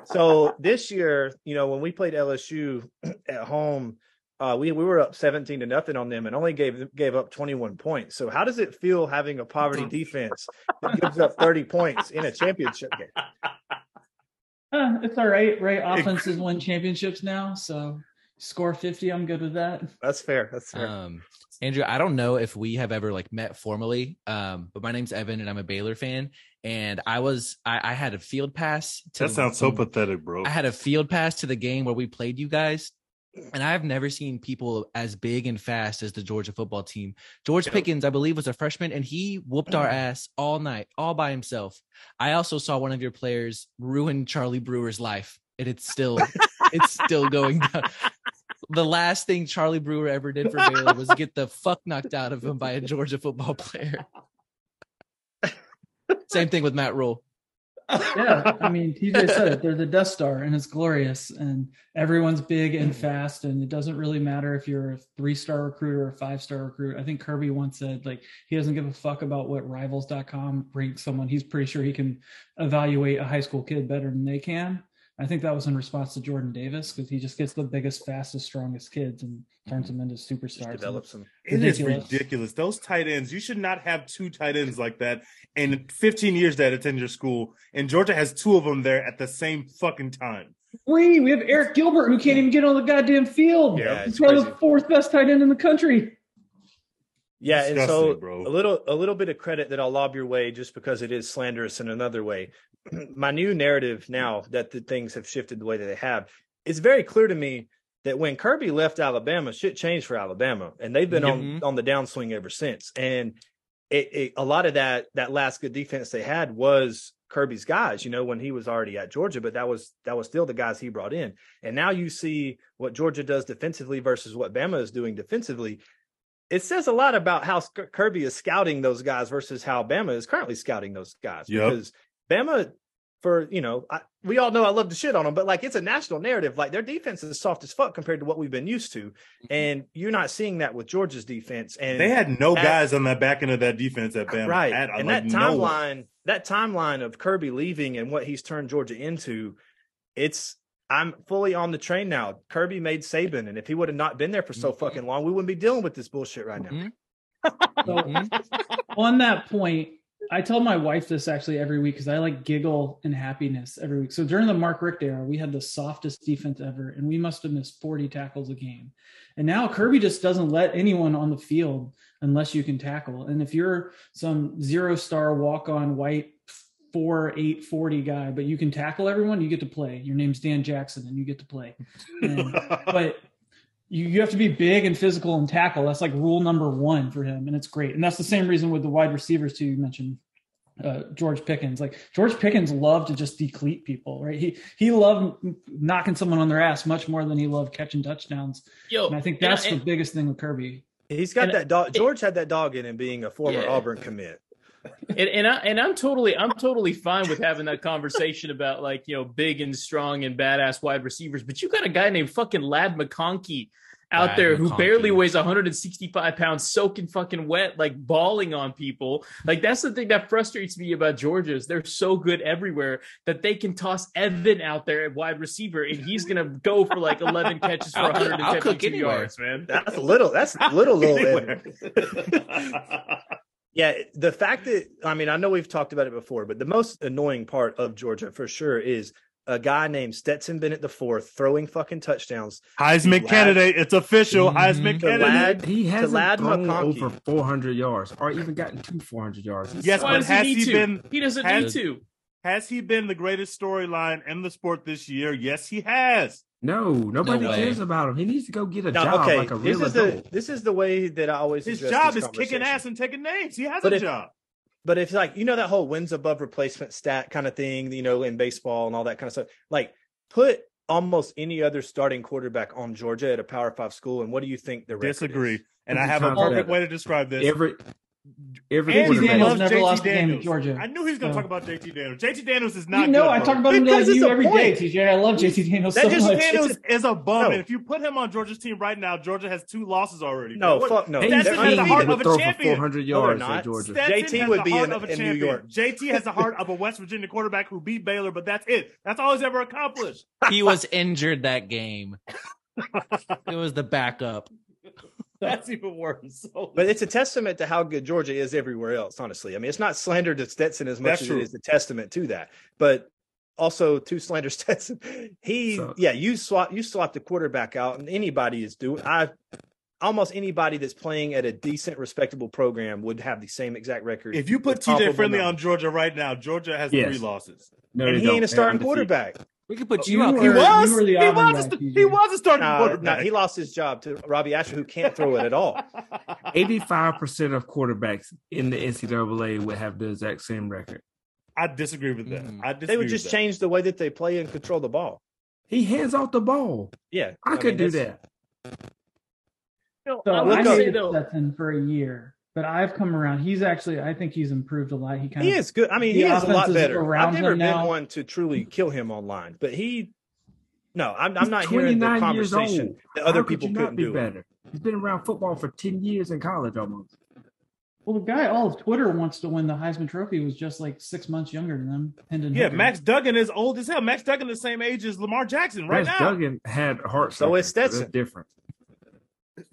So this year, you know, when we played LSU at home, we were up 17-0 on them and only gave up 21 points. So how does it feel having a poverty defense that gives up 30 points in a championship game? It's all right, right? Offenses win championships now, so score 50. I'm good with that. That's fair. Andrew, I don't know if we have ever like met formally, but my name's Evan, and I'm a Baylor fan. And I had a field pass. That sounds so pathetic, bro. I had a field pass to the game where we played you guys. And I've never seen people as big and fast as the Georgia football team. George Pickens, I believe, was a freshman, and he whooped our ass all night, all by himself. I also saw one of your players ruin Charlie Brewer's life, and it's still going down. The last thing Charlie Brewer ever did for Baylor was get the fuck knocked out of him by a Georgia football player. Same thing with Matt Rule. Yeah, I mean, TJ said it. They're the Death Star, and it's glorious, and everyone's big and fast, and it doesn't really matter if you're a 3-star recruit or a 5-star recruit. I think Kirby once said, like, he doesn't give a fuck about what Rivals.com ranks someone. He's pretty sure he can evaluate a high school kid better than they can. I think that was in response to Jordan Davis, because he just gets the biggest, fastest, strongest kids and turns them into superstars. Develops them. It is ridiculous. Those tight ends, you should not have two tight ends like that in 15 years that attend your school. And Georgia has two of them there at the same fucking time. Three. We have Eric Gilbert, who can't even get on the goddamn field. Yeah, he's probably the 4th best tight end in the country. Yeah, and so a little bit of credit that I'll lob your way, just because it is slanderous in another way. My new narrative now that the things have shifted the way that they have, it's very clear to me that when Kirby left Alabama, shit changed for Alabama, and they've been on the downswing ever since. And it a lot of that last good defense they had was Kirby's guys, you know, when he was already at Georgia, but that was still the guys he brought in. And now you see what Georgia does defensively versus what Bama is doing defensively. It says a lot about how Kirby is scouting those guys versus how Bama is currently scouting those guys. Yep. Because Bama, we all know I love to shit on them, but like, it's a national narrative. Like, their defense is soft as fuck compared to what we've been used to. And you're not seeing that with Georgia's defense. And they had no guys on the back end of that defense at Bama. Right. That timeline of Kirby leaving and what he's turned Georgia into, I'm fully on the train now. Kirby made Saban, and if he would have not been there for so fucking long, we wouldn't be dealing with this bullshit right now. So, on that point, I tell my wife this actually every week, because I like giggle in happiness every week. So during the Mark Richt era, we had the softest defense ever, and we must have missed 40 tackles a game. And now Kirby just doesn't let anyone on the field unless you can tackle. And if you're some 0-star walk-on white 4.8 40 guy, but you can tackle everyone, you get to play. Your name's Dan Jackson, and you get to play. But you have to be big and physical and tackle. That's like rule number 1 for him, and it's great. And that's the same reason with the wide receivers too. You mentioned George Pickens. Like, George Pickens loved to just decleat people, right? He loved knocking someone on their ass much more than he loved catching touchdowns. And I think that's the biggest thing with Kirby. He's got that dog. George had that dog in him, being a former Auburn commit. I'm totally fine with having that conversation about, like, you know, big and strong and badass wide receivers, but you got a guy named fucking Ladd McConkey out there who barely weighs 165 pounds, soaking fucking wet, like bawling on people. Like, that's the thing that frustrates me about Georgia is they're so good everywhere that they can toss Evan out there at wide receiver, and he's going to go for like 11 catches for 152 yards, man. That's little Evan. Yeah, the fact that, I mean, I know we've talked about it before, but the most annoying part of Georgia for sure is a guy named Stetson Bennett IV throwing fucking touchdowns. Heisman candidate. It's official. Heisman candidate. He hasn't thrown over 400 yards or even gotten to 400 yards. Yes, but has he been? He doesn't need to. Has he been the greatest storyline in the sport this year? Yes, he has. No, nobody cares about him. He needs to go get a job like a real adult. This is the way that I always address this conversation. His job is kicking ass and taking names. He has a job. But if, like, you know, that whole wins above replacement stat kind of thing, you know, in baseball and all that kind of stuff, like, put almost any other starting quarterback on Georgia at a Power 5 school, and what do you think the record is? And I have a perfect way to describe this. JT Daniels never lost a game in Georgia. I knew he was going to talk about JT Daniels. JT Daniels is not good. I talk about him every day, TJ. I love JT Daniels so much. JT Daniels is a bum. No. And if you put him on Georgia's team right now, Georgia has 2 losses already. No, fuck no. Stetson has the heart of a champion. 400 yards at Georgia. JT would be in New York. JT has the heart of a West Virginia quarterback who beat Baylor, but that's it. That's all he's ever accomplished. He was injured that game. It was the backup. That's even worse. But it's a testament to how good Georgia is everywhere else, honestly. I mean, it's not slander to Stetson as much as it is a testament to that. But also to slander Stetson, you swap the quarterback out, and anybody is doing. Almost anybody that's playing at a decent, respectable program would have the same exact record. If you put TJ Friendly on Georgia right now, Georgia has 3 losses. No, and he ain't a starting quarterback. We could put you out. He was a starting quarterback. He lost his job to Robbie Ashford, who can't throw it at all. 85% of quarterbacks in the NCAA would have the exact same record. I disagree with that. They would just change the way that they play and control the ball. He hands off the ball. Yeah, I could do that. So I hated Stetson for a year, but I've come around. He's actually, I think he's improved a lot. He is good. I mean, he is a lot better. I've never been one to truly kill him online, but I'm not hearing the conversation that other people couldn't do better. He's been around football for 10 years in college almost. Well, the guy all of Twitter wants to win the Heisman Trophy was just like 6 months younger than them. Max Duggan is old as hell. Max Duggan is the same age as Lamar Jackson right now. Max Duggan had heart. So is Stetson. That's different.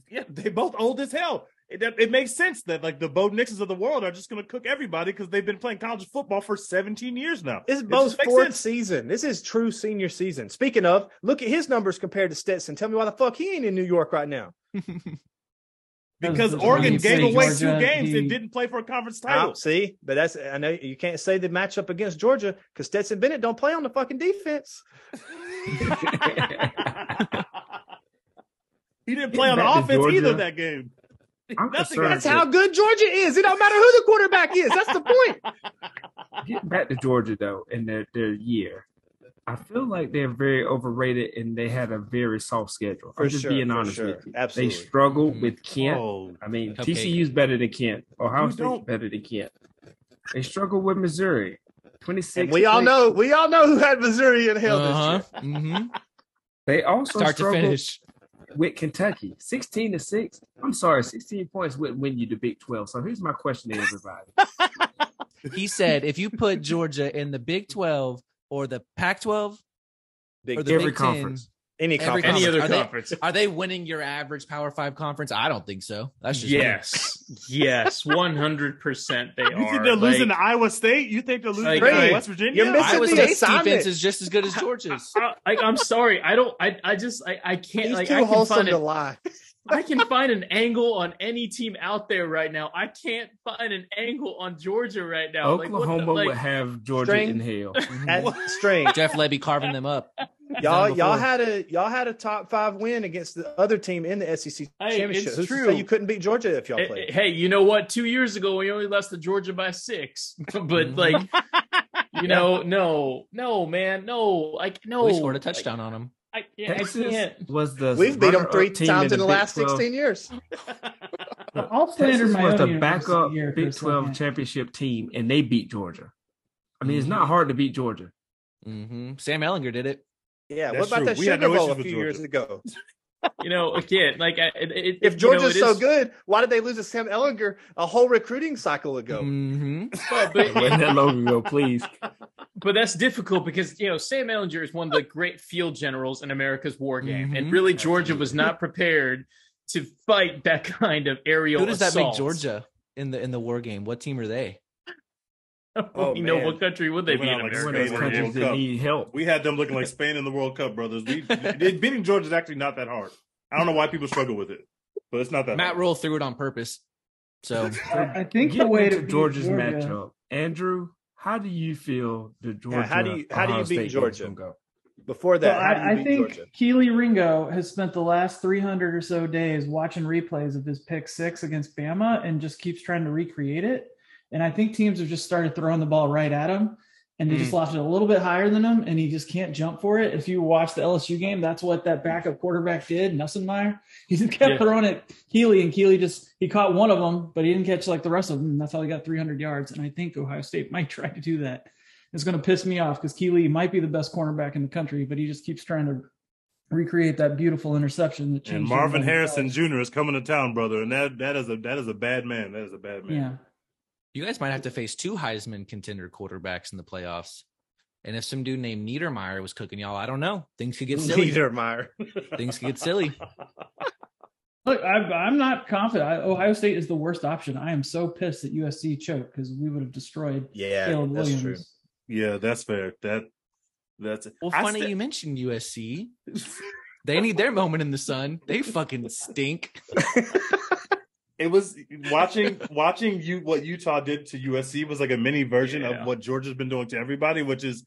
Yeah, they both old as hell. It makes sense that, like, the Bo Nixes of the world are just going to cook everybody because they've been playing college football for 17 years now. It's Bo's fourth season. This is true senior season. Speaking of, look at his numbers compared to Stetson. Tell me why the fuck he ain't in New York right now. Because Oregon gave away 2 games and didn't play for a conference title. See, but I know you can't say the matchup against Georgia because Stetson Bennett don't play on the fucking defense. He didn't play on the offense either that game. That's how good Georgia is. It don't matter who the quarterback is. That's the point. Getting back to Georgia, though, in their year, I feel like they're very overrated and they had a very soft schedule. I'm just being honest with you. Absolutely. They struggle with Kent. TCU's better than Kent. Ohio State's better than Kent. They struggle with Missouri. 26. And we all know who had Missouri in hell this year. Mm-hmm. They also struggle to finish. With Kentucky, 16-6. I'm sorry, 16 points wouldn't win you the Big 12. So here's my question to everybody. He said, if you put Georgia in the Big 12 or the Pac-12, or the Big 10, conference, any other conference, are they winning your average Power 5 conference? I don't think so. That's just yes, 100% they are. You think they're losing to Iowa State? You think they're losing to West Virginia? Iowa State's defense is just as good as Georgia's. I'm sorry, I don't. I can't. He's like, too wholesome to lie. I can find an angle on any team out there right now. I can't find an angle on Georgia right now. Oklahoma would have Georgia in hell. Jeff Lebby carving them up. Y'all had a top 5 win against the other team in the SEC championship. It's true. You couldn't beat Georgia if y'all played. Hey, you know what? 2 years ago, we only lost to Georgia by 6. But like, you know, no, man, no, like, no. We scored a touchdown on them. We've beat them 3 times in the last 16 years. Texas was the backup Big 12 championship team, and they beat Georgia. I mean, it's not hard to beat Georgia. Mm-hmm. Sam Ehlinger did it. Yeah, that's what about that Sugar Bowl a few years ago? You know, again, like if Georgia's so good, why did they lose to Sam Ehlinger a whole recruiting cycle ago? Mm-hmm. Wasn't that long ago, please. But that's difficult because, you know, Sam Ehlinger is one of the great field generals in America's war game, mm-hmm. and really Georgia was not prepared to fight that kind of aerial assault. Who does that make Georgia? in the war game? What team are they? Oh, you know, what country would they be in? Like Spain that need help. We had them looking like Spain in the World Cup, brothers. Beating Georgia is actually not that hard. I don't know why people struggle with it, but it's not that hard. Matt Rule threw it on purpose. So I think the way to Georgia's matchup, Andrew, how do you feel the Georgia? Yeah, how do you beat Georgia? Before that, I think Keely Ringo has spent the last 300 or so days watching replays of his pick six against Bama and just keeps trying to recreate it. And I think teams have just started throwing the ball right at him, and they just lost it a little bit higher than him, and he just can't jump for it. If you watch the LSU game, that's what that backup quarterback did, Nussmeier. He just kept throwing at Keely, and Keely he caught one of them, but he didn't catch like the rest of them. And that's how he got 300 yards. And I think Ohio State might try to do that. It's going to piss me off because Keely might be the best cornerback in the country, but he just keeps trying to recreate that beautiful interception. That and Marvin Harrison Jr. is coming to town, brother, and that is a bad man. That is a bad man. Yeah. You guys might have to face two Heisman contender quarterbacks in the playoffs. And if some dude named Niedermeyer was cooking y'all, I don't know. Things could get silly. Niedermeyer. Things could get silly. Look, I'm not confident. Ohio State is the worst option. I am so pissed that USC choked because we would have destroyed Caleb Williams. That's true. Yeah, that's fair. Funny you mentioned USC. They need their moment in the sun. They fucking stink. It was watching you what Utah did to USC was like a mini version of what Georgia's been doing to everybody, which is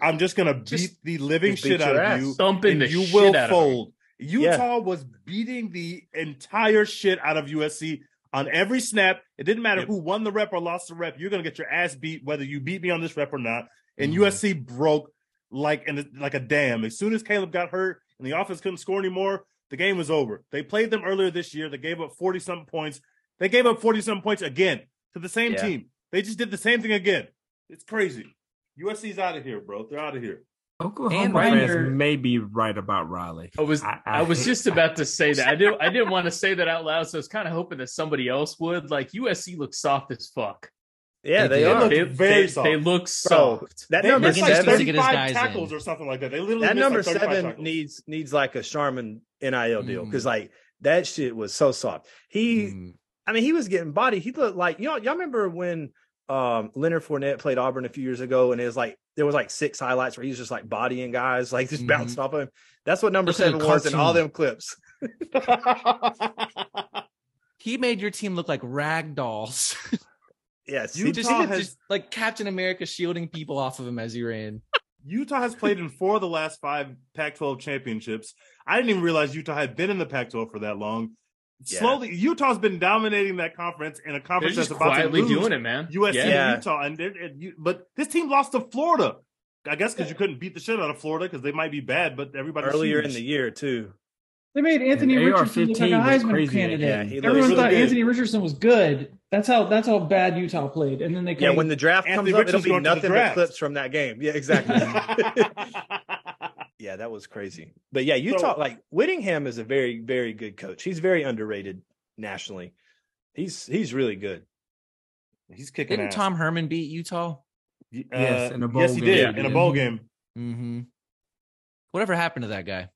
I'm just gonna beat the living shit out of you. Thumping the shit out of you. You will fold. Utah was beating the entire shit out of USC. On every snap, it didn't matter who won the rep or lost the rep. You're going to get your ass beat whether you beat me on this rep or not. And USC broke like a dam. As soon as Caleb got hurt and the offense couldn't score anymore, the game was over. They played them earlier this year. They gave up 40-something points. They gave up 40-something points again to the same team. They just did the same thing again. It's crazy. USC's out of here, bro. They're out of here. Oklahoma fans may be right about Riley. I was just about to say that. I didn't want to say that out loud, so I was kind of hoping that somebody else would. Like USC looks soft as fuck. Yeah, they are. They look very soft. They look soft. That number 7 needs 35 tackles or something like that. They literally that number 7 tackles. needs like a Sharman NIL deal because like that shit was so soft. He was getting bodied. He looked like y'all remember when. Leonard Fournette played Auburn a few years ago, and it was like there was like 6 highlights where he was just like bodying guys, like just bouncing off of him. That's what number 7 was in all them clips. He made your team look like rag dolls. Yes, Utah has like Captain America shielding people off of him as he ran. Utah has played in 4 of the last 5 Pac-12 championships. I didn't even realize Utah had been in the Pac-12 for that long. Slowly, Utah's been dominating that conference in a conference that's about to lose. Doing it, man. USC and Utah, but this team lost to Florida. I guess because you couldn't beat the shit out of Florida because they might be bad, but everybody earlier in the year too. They made Anthony Richardson look like a Heisman candidate. Yeah, Everyone really thought Anthony Richardson was good. That's how bad Utah played. And then they when the draft comes up, it'll be nothing but clips from that game. Yeah, exactly. Yeah, that was crazy. But yeah, Utah, Whittingham is a very, very good coach. He's very underrated nationally. He's really good. He's kicking ass. Didn't Tom Herman beat Utah? Yes, in a bowl game. Yes, he did. In a bowl game. Mm-hmm. Whatever happened to that guy?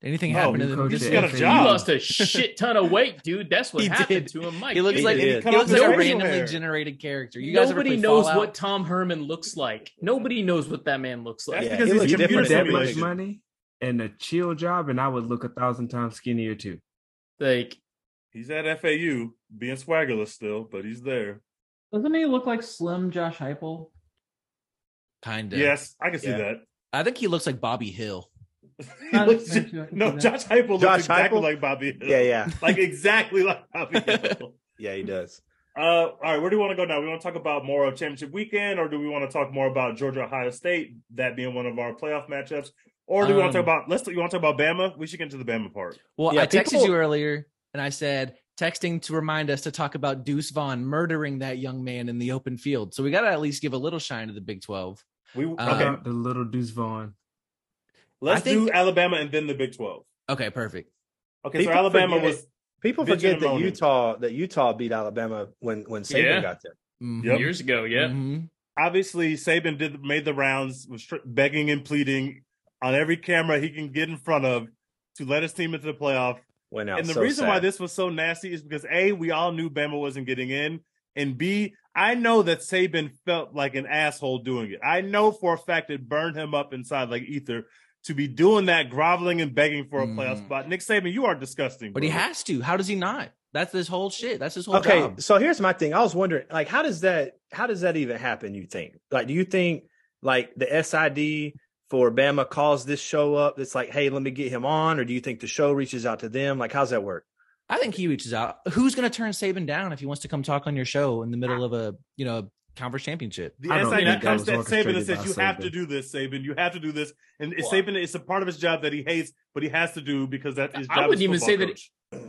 Anything happened to him? He got a job. He lost a shit ton of weight, dude. That's what happened to him, Mike. He looks like a randomly generated character. Nobody knows what Tom Herman looks like. Nobody knows what that man looks like. That's because he's different. That much money and a chill job, and I would look 1,000 times skinnier too. Like he's at FAU being swaggerless still, but he's there. Doesn't he look like slim Josh Heupel? Kind of. Yes, I can see that. I think he looks like Bobby Hill. Josh Heupel looks exactly like Bobby Hill. Yeah. Like exactly like Bobby Hill. Yeah, he does. All right, where do we want to go now? We want to talk about more of championship weekend, or do we want to talk more about Georgia, Ohio State, that being one of our playoff matchups? Or do we want to talk about you want to talk about Bama? We should get into the Bama part. Well, I texted you earlier and I said texting to remind us to talk about Deuce Vaughn murdering that young man in the open field. So we gotta at least give a little shine to the Big 12. The little Deuce Vaughn. Let's do Alabama and then the Big 12. Okay, perfect. Okay, so Alabama was. People forget that Utah beat Alabama when Saban got there years ago. Yeah, obviously Saban made the rounds, was begging and pleading on every camera he can get in front of to let his team into the playoff. went out. And the reason why this was so nasty is because A, we all knew Bama wasn't getting in, and B, I know that Saban felt like an asshole doing it. I know for a fact it burned him up inside like ether to be doing that, groveling and begging for a playoff spot. Nick Saban, you are disgusting. But he has to. How does he not? That's this whole shit. That's his whole job. Okay, so here's my thing. I was wondering, like, how does that even happen, you think? Like, do you think, like, the SID for Bama calls this show up? It's like, hey, let me get him on? Or do you think the show reaches out to them? Like, how's that work? I think he reaches out. Who's going to turn Saban down if he wants to come talk on your show in the middle of a, you know, conference championship? The SID comes to Saban and says, you have to do this, Saban. You have to do this. And Saban, it's a part of his job that he hates, but he has to do because that's his job. I wouldn't even say that.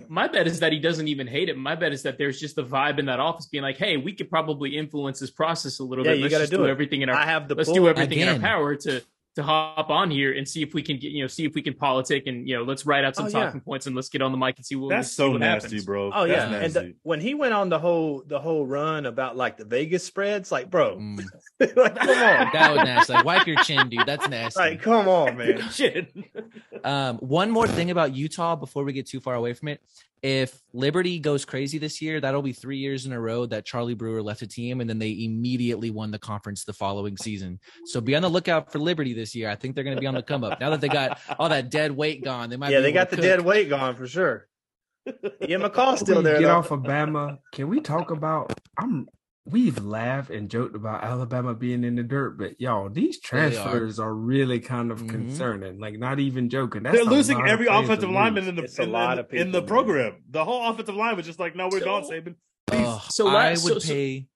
My bet is that he doesn't even hate it. My bet is that there's just the vibe in that office being like, hey, we could probably influence this process a little bit. You got to do everything in our power to hop on here and see if we can get, you know, see if we can politic and, you know, let's write out some talking points and let's get on the mic and see what that's so nasty, happens. Bro. Oh, yeah. And when he went on the whole run about like the Vegas spreads, like, bro, like, come on. That was nasty. Like, wipe your chin, dude. That's nasty. Like, come on, man. One more thing about Utah before we get too far away from it. If Liberty goes crazy this year, that'll be 3 years in a row that Charlie Brewer left a team, and then they immediately won the conference the following season. So be on the lookout for Liberty this year. I think they're going to be on the come up. Now that they got all that dead weight gone, they might. Yeah, they got the dead weight gone for sure. Yeah, McCall's still there. Get off of Bama. Can we talk about? We've laughed and joked about Alabama being in the dirt, but y'all, these transfers are really kind of concerning. Like, not even joking. That's they're losing every offensive lineman in the program. The whole offensive line was just like, no, we're gone, Saban. I would pay.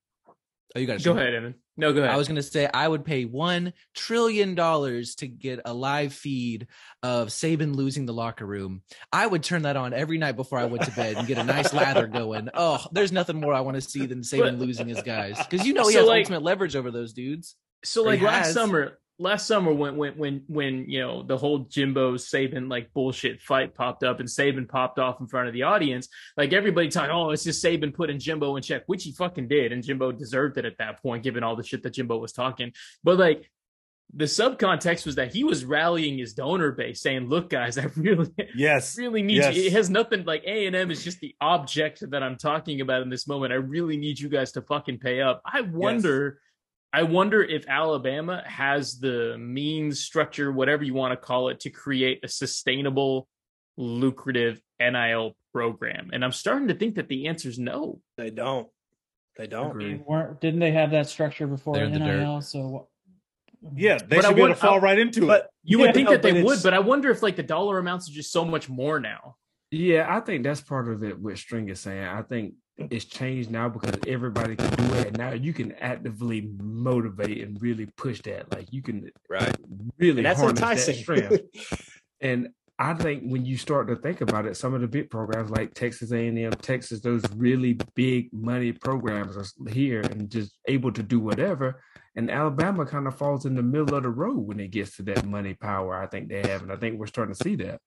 Oh, you got to go ahead, Evan. No, go ahead. I was going to say I would pay $1 trillion to get a live feed of Saban losing the locker room. I would turn that on every night before I went to bed and get a nice lather going. Oh, there's nothing more I want to see than Saban losing his guys. Because you know he has ultimate leverage over those dudes. So like last summer when you know the whole Jimbo Saban like bullshit fight popped up and Saban popped off in front of the audience, like everybody talking, oh, it's just Saban putting Jimbo in check, which he fucking did, and Jimbo deserved it at that point given all the shit that Jimbo was talking. But like the subcontext was that he was rallying his donor base, saying, look, guys, I really need you. It has nothing, like A&M is just the object that I'm talking about in this moment. I really need you guys to fucking pay up. I wonder if Alabama has the means, structure, whatever you want to call it, to create a sustainable, lucrative NIL program. And I'm starting to think that the answer is no. They don't. Didn't they have that structure before NIL? So yeah, they should be able to fall right into it. You would think that they would, but I wonder if like the dollar amounts are just so much more now. Yeah, I think that's part of it. What String is saying, I think it's changed now because everybody can do it. Now you can actively motivate and really push that. Like you can really and that's harness enticing. That strength. And I think when you start to think about it, some of the big programs like Texas A&M, Texas, those really big money programs are here and just able to do whatever. And Alabama kind of falls in the middle of the road when it gets to that money power I think they have. And I think we're starting to see that.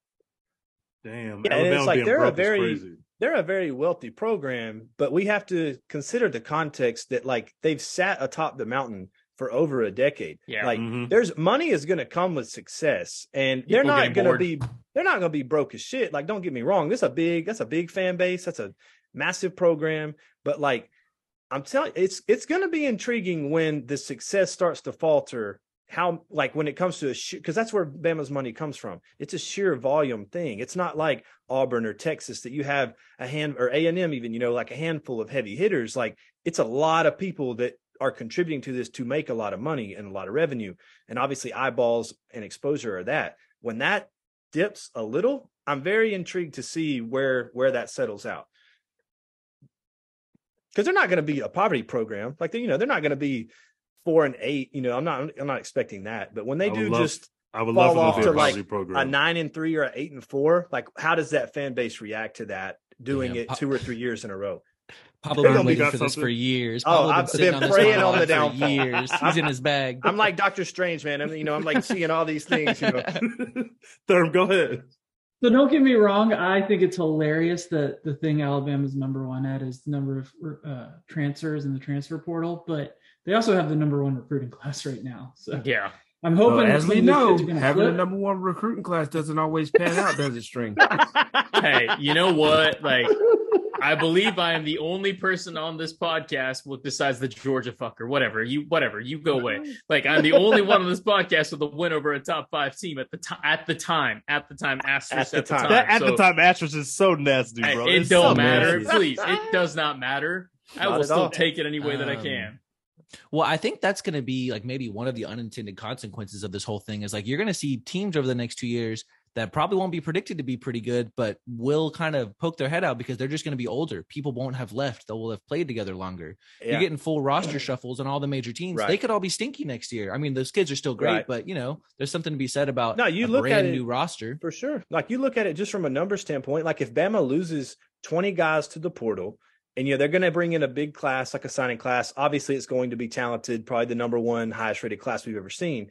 Damn, yeah, Alabama, it's like they're a very wealthy program, but we have to consider the context that like they've sat atop the mountain for over a decade. Yeah, like there's money is going to come with success, and they're not going to be broke as shit. Like, don't get me wrong, that's a big fan base, that's a massive program, but like I'm telling you, it's going to be intriguing when the success starts to falter. How, like, when it comes to because that's where Bama's money comes from. It's a sheer volume thing. It's not like Auburn or Texas that you have or A&M even, you know, like a handful of heavy hitters. Like, it's a lot of people that are contributing to this to make a lot of money and a lot of revenue. And obviously eyeballs and exposure are that. When that dips a little, I'm very intrigued to see where that settles out. Because they're not going to be a poverty program. Like, they're not going to be 4-8, you know, I'm not expecting that. But when they fall off to like a 9-3 or an 8-4, like how does that fan base react to that? Doing it 2 or 3 years in a row. Pablo been waiting for this for years. Oh, I've been praying on the down for years. He's in his bag. I'm like Doctor Strange, man. I'm like seeing all these things. You know, Thurm, go ahead. So don't get me wrong. I think it's hilarious that the thing Alabama's number one at is the number of transfers in the transfer portal, but they also have the number one recruiting class right now. So yeah, I'm hoping, as we know, having a number one recruiting class doesn't always pan out, does it, String? Hey, you know what? Like, I believe I am the only person on this podcast with besides the Georgia fucker. Whatever you go away. Like, I'm the only one on this podcast with a win over a top five team at the time. Asterisk is so nasty, bro. It don't matter. Please, it does not matter. I will still take it any way that I can. Well, I think that's going to be like maybe one of the unintended consequences of this whole thing is like you're going to see teams over the next 2 years that probably won't be predicted to be pretty good, but will kind of poke their head out because they're just going to be older. People won't have left. They will have played together longer. Yeah. You're getting full roster shuffles on all the major teams. Right. They could all be stinky next year. I mean, those kids are still great, but, you know, there's something to be said about a brand new roster. For sure. Like, you look at it just from a numbers standpoint. Like, if Bama loses 20 guys to the portal, and, you know, they're going to bring in a big class, like a signing class. Obviously, it's going to be talented, probably the number one highest rated class we've ever seen.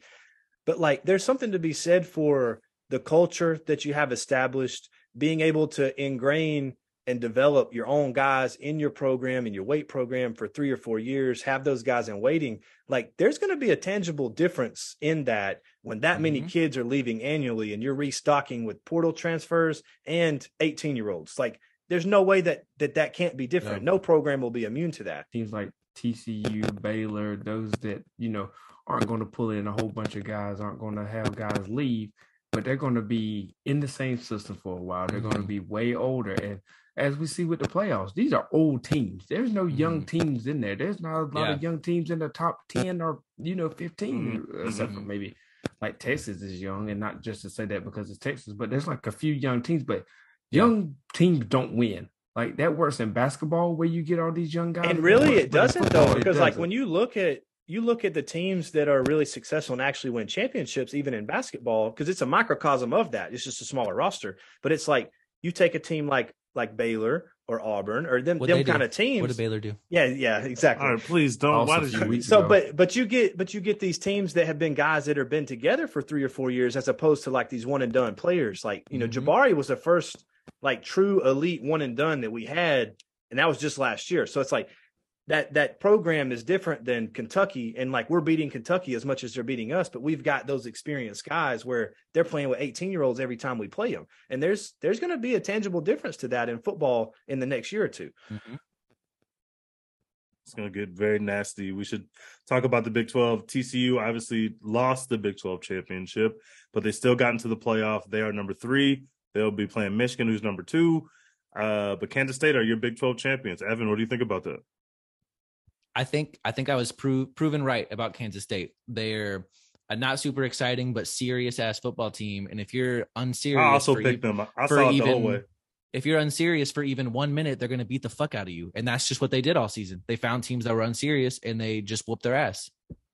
But, like, there's something to be said for the culture that you have established, being able to ingrain and develop your own guys in your program, in your weight program for 3 or 4 years, have those guys in waiting. Like, there's going to be a tangible difference in that when that many kids are leaving annually and you're restocking with portal transfers and 18-year-olds. Like, there's no way that can't be different. No program will be immune to that. Teams like TCU, Baylor, those that, you know, aren't going to pull in a whole bunch of guys, aren't going to have guys leave, but they're going to be in the same system for a while. They're going to be way older. And as we see with the playoffs, these are old teams. There's no young teams in there. There's not a lot of young teams in the top 10 or, you know, 15, except for maybe like Texas is young, and not just to say that because it's Texas, but there's like a few young teams, but young teams don't win. Like, that works in basketball where you get all these young guys. And really it doesn't, though, because like when you look at the teams that are really successful and actually win championships, even in basketball, because it's a microcosm of that. It's just a smaller roster. But it's like you take a team like Baylor or Auburn or them kind of teams. What did Baylor do? Yeah, exactly. All right, please don't. Also, why did you? So, but you get these teams that have been guys that have been together for 3 or 4 years, as opposed to like these one and done players. Like, you know, Jabari was the first like true elite one and done that we had, and that was just last year. So it's like that program is different than Kentucky, and like we're beating Kentucky as much as they're beating us, but we've got those experienced guys where they're playing with 18-year-olds every time we play them, and there's going to be a tangible difference to that in football in the next year or two. It's going to get very nasty. We should talk about the Big 12. TCU obviously lost the Big 12 championship, but they still got into the playoff. They are number 3. They'll be playing Michigan, who's number 2. But Kansas State are your Big 12 champions. Evan, what do you think about that? I think I was proven right about Kansas State. They're a not super exciting but serious ass football team, and if you're unserious, I also picked them. I saw it the whole way. If you're unserious for even 1 minute, they're going to beat the fuck out of you, and that's just what they did all season. They found teams that were unserious and they just whooped their ass.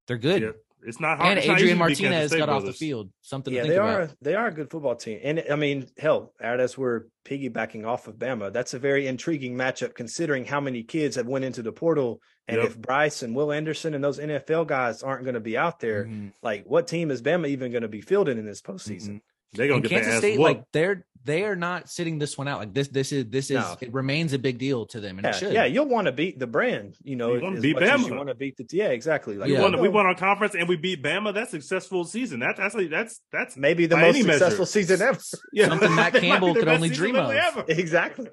They're good. Yeah, it's not hard. And Adrian Martinez got off the field. Something to think about. They are a good football team, and I mean, hell, as we're piggybacking off of Bama, that's a very intriguing matchup considering how many kids have went into the portal. And if Bryce and Will Anderson and those NFL guys aren't going to be out there, like what team is Bama even going to be fielding in this postseason? They're going to get Kansas State. Like they are not sitting this one out. Like this it remains a big deal to them, and it should. Yeah, you'll want to beat the brand. You know, you want to beat Bama. You want to beat the exactly. Like we won our conference and we beat Bama. That's a successful season. That's maybe the most successful season ever. Yeah. Something Matt Campbell could only dream of. Exactly.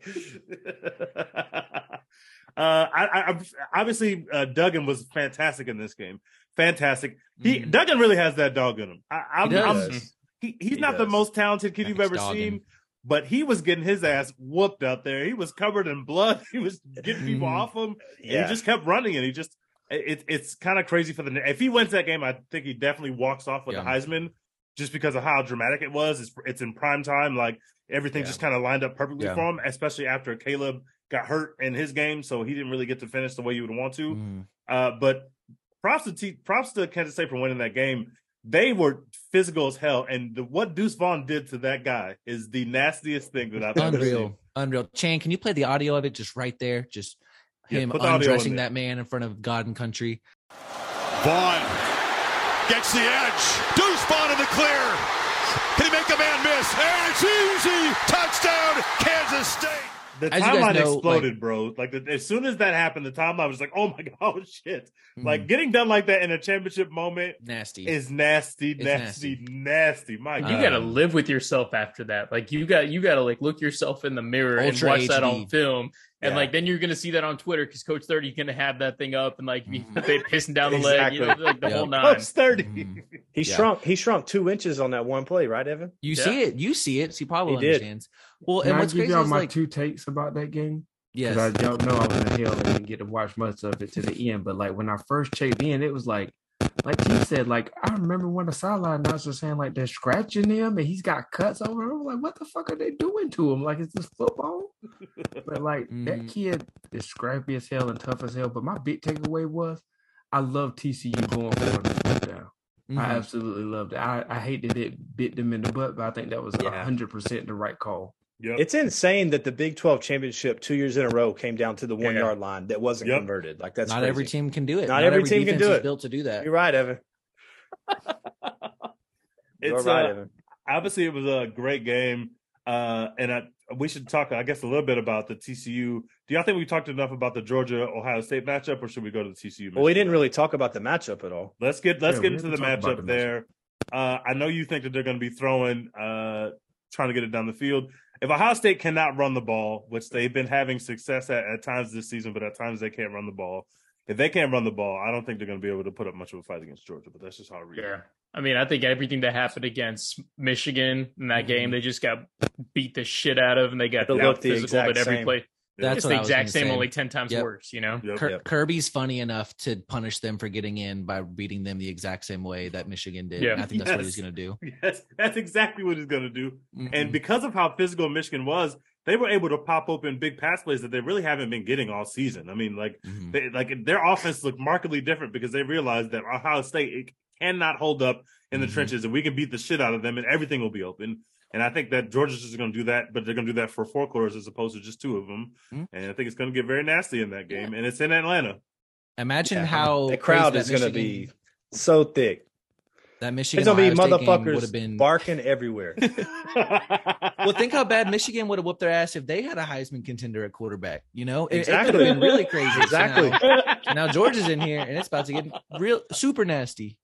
Obviously, Duggan was fantastic in this game. Fantastic. Duggan really has that dog in him. He's not the most talented kid you've ever seen, but he was getting his ass whooped out there. He was covered in blood. He was getting people off him. Yeah. And he just kept running, and he just it's kind of crazy for the. If he wins that game, I think he definitely walks off with the Heisman, just because of how dramatic it was. It's in prime time, like everything just kind of lined up perfectly for him, especially after Caleb got hurt in his game, so he didn't really get to finish the way you would want to. But props to Kansas State for winning that game. They were physical as hell, and what Deuce Vaughn did to that guy is the nastiest thing that I've ever seen. Unreal. Chan, can you play the audio of it just right there? Just him undressing that man in front of God and country. Vaughn gets the edge. Deuce Vaughn in the clear. Can he make the man miss? And it's easy. Touchdown, Kansas State. The timeline exploded, like, bro. Like, as soon as that happened, the timeline was like, oh my God, oh shit. Mm-hmm. Like, getting done like that in a championship moment is nasty. My God. You got to live with yourself after that. Like, you got to like look yourself in the mirror and watch that on film. And like, then you're going to see that on Twitter because Coach 30 is going to have that thing up and like, they pissing down the leg, you know, like the whole nine. Coach 30. Mm-hmm. He shrunk 2 inches on that one play, right, Evan? You see it. So he understands. Well, and what's crazy is my two takes about that game. Yes. Because I don't know, I was in the hill and didn't get to watch much of it to the end. But like, when I first checked in, it was like he said, like, I remember when the sideline announcer saying, like, they're scratching him and he's got cuts over him. I'm like, what the fuck are they doing to him? Like, is this football? But like, that kid is scrappy as hell and tough as hell. But my big takeaway was, I love TCU going for the touchdown. Mm-hmm. I absolutely loved it. I hate that it bit them in the butt, but I think that was 100% the right call. Yep. It's insane that the Big 12 championship 2 years in a row came down to the 1 yard line that wasn't converted. Like, that's not crazy. Every team can do it. Not every team can do it. Built to do that. You're right, Evan. You're right, Evan. Obviously, it was a great game, and we should talk, I guess, a little bit about the TCU. Do y'all think we talked enough about the Georgia-Ohio State matchup, or should we go to the TCU matchup? Well, we didn't really talk about the matchup at all. Let's get into the matchup there. I know you think that they're going to be throwing, trying to get it down the field. If Ohio State cannot run the ball, which they've been having success at times this season, but at times they can't run the ball. If they can't run the ball, I don't think they're going to be able to put up much of a fight against Georgia, but that's just how I read it. Yeah. I mean, I think everything that happened against Michigan in that game, they just got beat the shit out of, and they got physical at every play. That's the exact same, only 10 times worse, you know? Kirby's funny enough to punish them for getting in by beating them the exact same way that Michigan did. Yeah. And I think that's what he's going to do. Yes, that's exactly what he's going to do. Mm-hmm. And because of how physical Michigan was, they were able to pop open big pass plays that they really haven't been getting all season. I mean, like, their offense looked markedly different because they realized that Ohio State cannot hold up in the trenches, and we can beat the shit out of them, and everything will be open. And I think that Georgia's just going to do that, but they're going to do that for four quarters as opposed to just two of them. Mm-hmm. And I think it's going to get very nasty in that game. Yeah. And it's in Atlanta. Imagine how the crowd is going to be so thick. That Michigan would have been barking everywhere. Well, think how bad Michigan would have whooped their ass if they had a Heisman contender at quarterback. You know, it would have been really crazy. Exactly. Now Georgia's in here, and it's about to get real super nasty.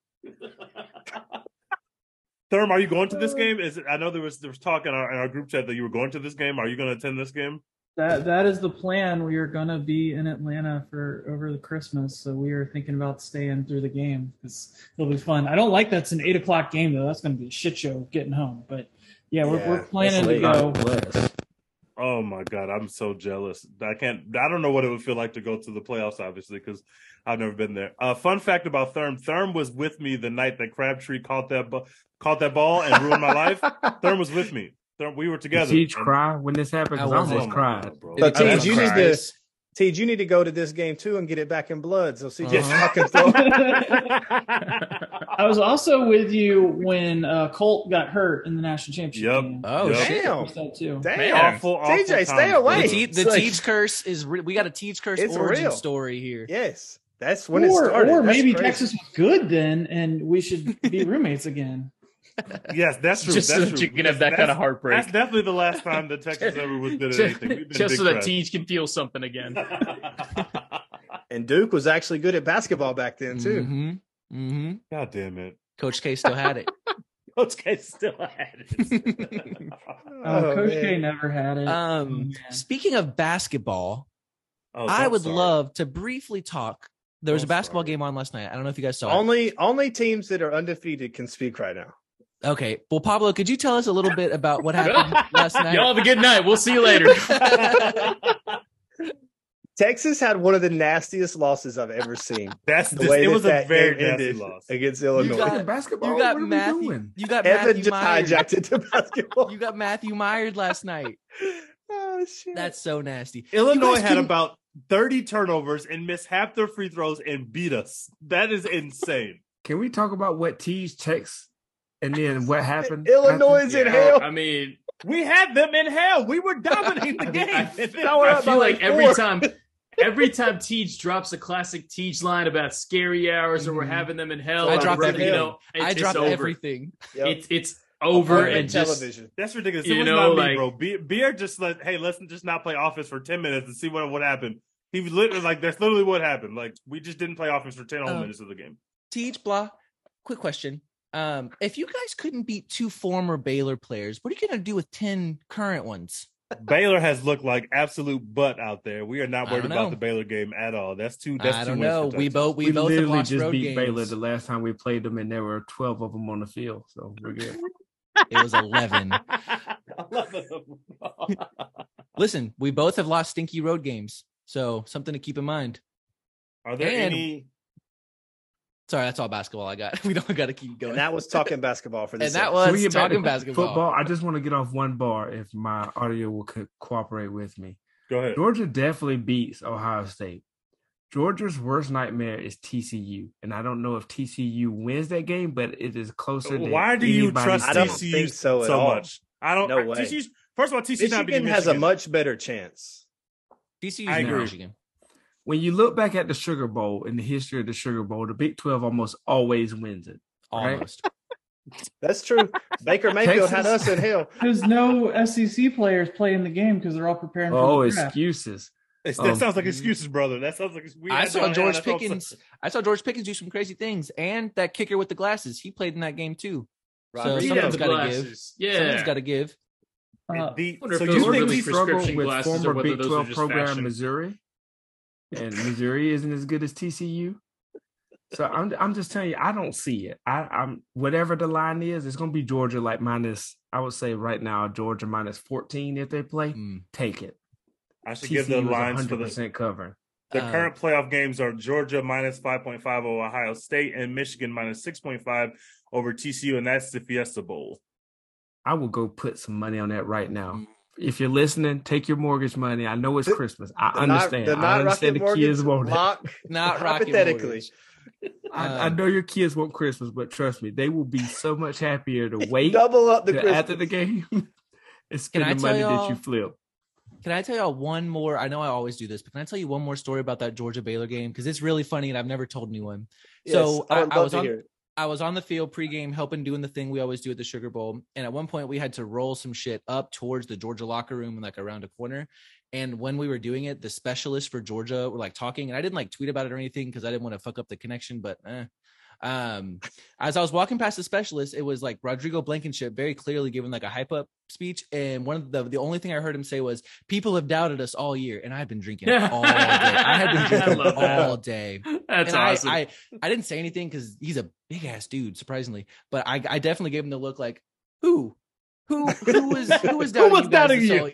Thurm, are you going to this game? I know there was talk in our group chat that you were going to this game. Are you going to attend this game? That is the plan. We are going to be in Atlanta for over the Christmas, so we are thinking about staying through the game because it'll be fun. I don't like that's an 8:00 game though. That's going to be a shit show getting home. But we're planning to go. Oh my God, I'm so jealous. I don't know what it would feel like to go to the playoffs, obviously, because I've never been there. Fun fact about Thurm. Thurm was with me the night that Crabtree caught that ball and ruined my life. Thurm was with me. We were together. Did you cry when this happened? I almost cried. But Teej, you need to go to this game too and get it back in blood. So see, just fucking throw it. I was also with you when Colt got hurt in the national championship game. Oh, damn. Awful TJ, stay away. The Teej curse is real. We got a Teej curse origin story here. Yes. That's when it started. Or maybe Texas was good then, and we should be roommates again. Yes, that's true. Just so that you can have that kind of heartbreak. That's definitely the last time that Texas ever was good at anything. Just so that Teej can feel something again. And Duke was actually good at basketball back then, too. Mm-hmm. Mm-hmm. God damn it. Coach K still had it. Coach K never had it. Speaking of basketball, I would love to briefly talk. There was a basketball game on last night. I don't know if you guys saw it. Only teams that are undefeated can speak right now. Okay. Well, Pablo, could you tell us a little bit about what happened last night? Y'all have a good night. We'll see you later. Texas had one of the nastiest losses I've ever seen. It was a very nasty loss against Illinois. You got Matthew Myers last night. Oh shit! That's so nasty. Illinois had about 30 turnovers and missed half their free throws and beat us. That is insane. Can we talk about what Teej texts and then what happened? Illinois is in hell. I mean, we had them in hell. We were dominating the game. I feel like every time Teej drops a classic Teej line about scary hours or we're having them in hell, I drop everything. It's over and television. Just, that's ridiculous. It was not me, bro. Beer just like, hey, let's just not play offense for 10 minutes and see what would happen. He was literally like, that's literally what happened. Like, we just didn't play offense for 10 whole minutes of the game. Teach blah. Quick question. If you guys couldn't beat two former Baylor players, what are you going to do with 10 current ones? Baylor has looked like absolute butt out there. We are not worried about the Baylor game at all. That's I don't know. We both literally just beat games. Baylor the last time we played them, and there were 12 of them on the field, so we're good. It was 11. 11 of them. Listen, we both have lost stinky road games, so something to keep in mind. Are there any? Sorry, that's all basketball I got. We don't got to keep going. And that was talking basketball for this. And that was talking basketball. Football. I just want to get off one bar if my audio will cooperate with me. Go ahead. Georgia definitely beats Ohio State. Georgia's worst nightmare is TCU. And I don't know if TCU wins that game, but it is closer than Why do you trust TCU so much? I don't know. First of all, TCU Michigan has a much better chance. TCU is Michigan. When you look back at the Sugar Bowl and the history of the Sugar Bowl, the Big 12 almost always wins it. Almost. Right? That's true. Baker Mayfield had us in hell. There's no SEC players playing the game because they're all preparing for the draft. Excuses. That sounds like excuses, brother. That sounds like we. I saw George Pickens do some crazy things, and that kicker with the glasses. He played in that game too. Robert, so someone's got to give. Yeah, someone's got to give. So you think really we struggle with former Big 12 program fashion. Missouri? And Missouri isn't as good as TCU, so I'm just telling you I don't see it. I'm whatever the line is, it's gonna be Georgia like minus. I would say right now Georgia minus 14 if they play. Take it. I should give the lines 100% cover. The current playoff games are Georgia minus 5.5 over Ohio State and Michigan minus 6.5 over TCU, and that's the Fiesta Bowl. I will go put some money on that right now. If you're listening, take your mortgage money. I know it's Christmas. I understand the kids want it. Not hypothetically. I know your kids want Christmas, but trust me, they will be so much happier to wait double up the after the game and spend the money that you flip. Can I tell y'all one more? I know I always do this, but can I tell you one more story about that Georgia Baylor game? Because it's really funny and I've never told anyone. Yes, so I was on the field pregame helping doing the thing we always do at the Sugar Bowl. And at one point we had to roll some shit up towards the Georgia locker room and like around a corner. And when we were doing it, the specialists for Georgia were like talking, and I didn't like tweet about it or anything because I didn't want to fuck up the connection, but as I was walking past the specialist, it was like Rodrigo Blankenship very clearly giving like a hype up speech. And one of the only thing I heard him say was, people have doubted us all year. And I've been drinking all day. I had been drinking all day. That's awesome. I didn't say anything because he's a big ass dude, surprisingly. But I definitely gave him the look like, who was doubting you all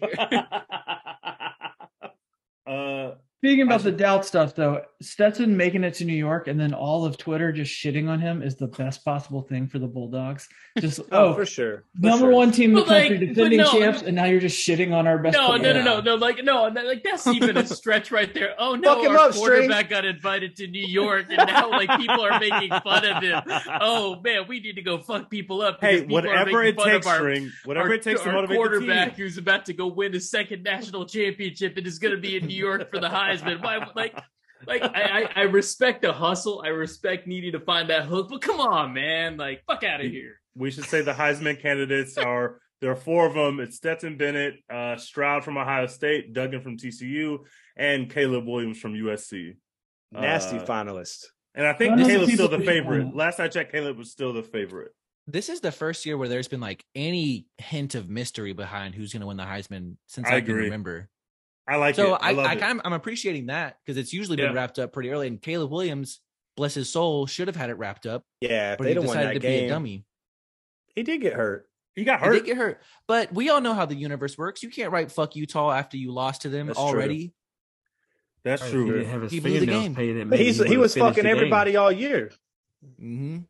year? Speaking about the doubt stuff, though, Stetson making it to New York and then all of Twitter just shitting on him is the best possible thing for the Bulldogs. Just for sure, number one team in the country, defending champs, and now you're just shitting on our best. No, that's even a stretch right there. Oh no, our quarterback got invited to New York, and now like people are making fun of him. Oh man, we need to go fuck people up. Hey, whatever it takes to motivate the team. Quarterback who's about to go win his second national championship and is going to be in New York for the high. I respect the hustle. I respect needing to find that hook, but come on, man! Like, fuck out of here. We should say the Heisman candidates are there are four of them. It's Stetson Bennett, Stroud from Ohio State, Duggan from TCU, and Caleb Williams from USC. Nasty finalist. And I think Caleb's still the favorite. Last I checked, Caleb was still the favorite. This is the first year where there's been like any hint of mystery behind who's going to win the Heisman since I can remember. I like so it. I'm appreciating that because it's usually been wrapped up pretty early. And Caleb Williams, bless his soul, should have had it wrapped up. Yeah, but he decided to be a dummy. He did get hurt. But we all know how the universe works. You can't write "fuck Utah" after you lost to them already. That's true. He blew the game. He was fucking everybody all year. Mm-hmm.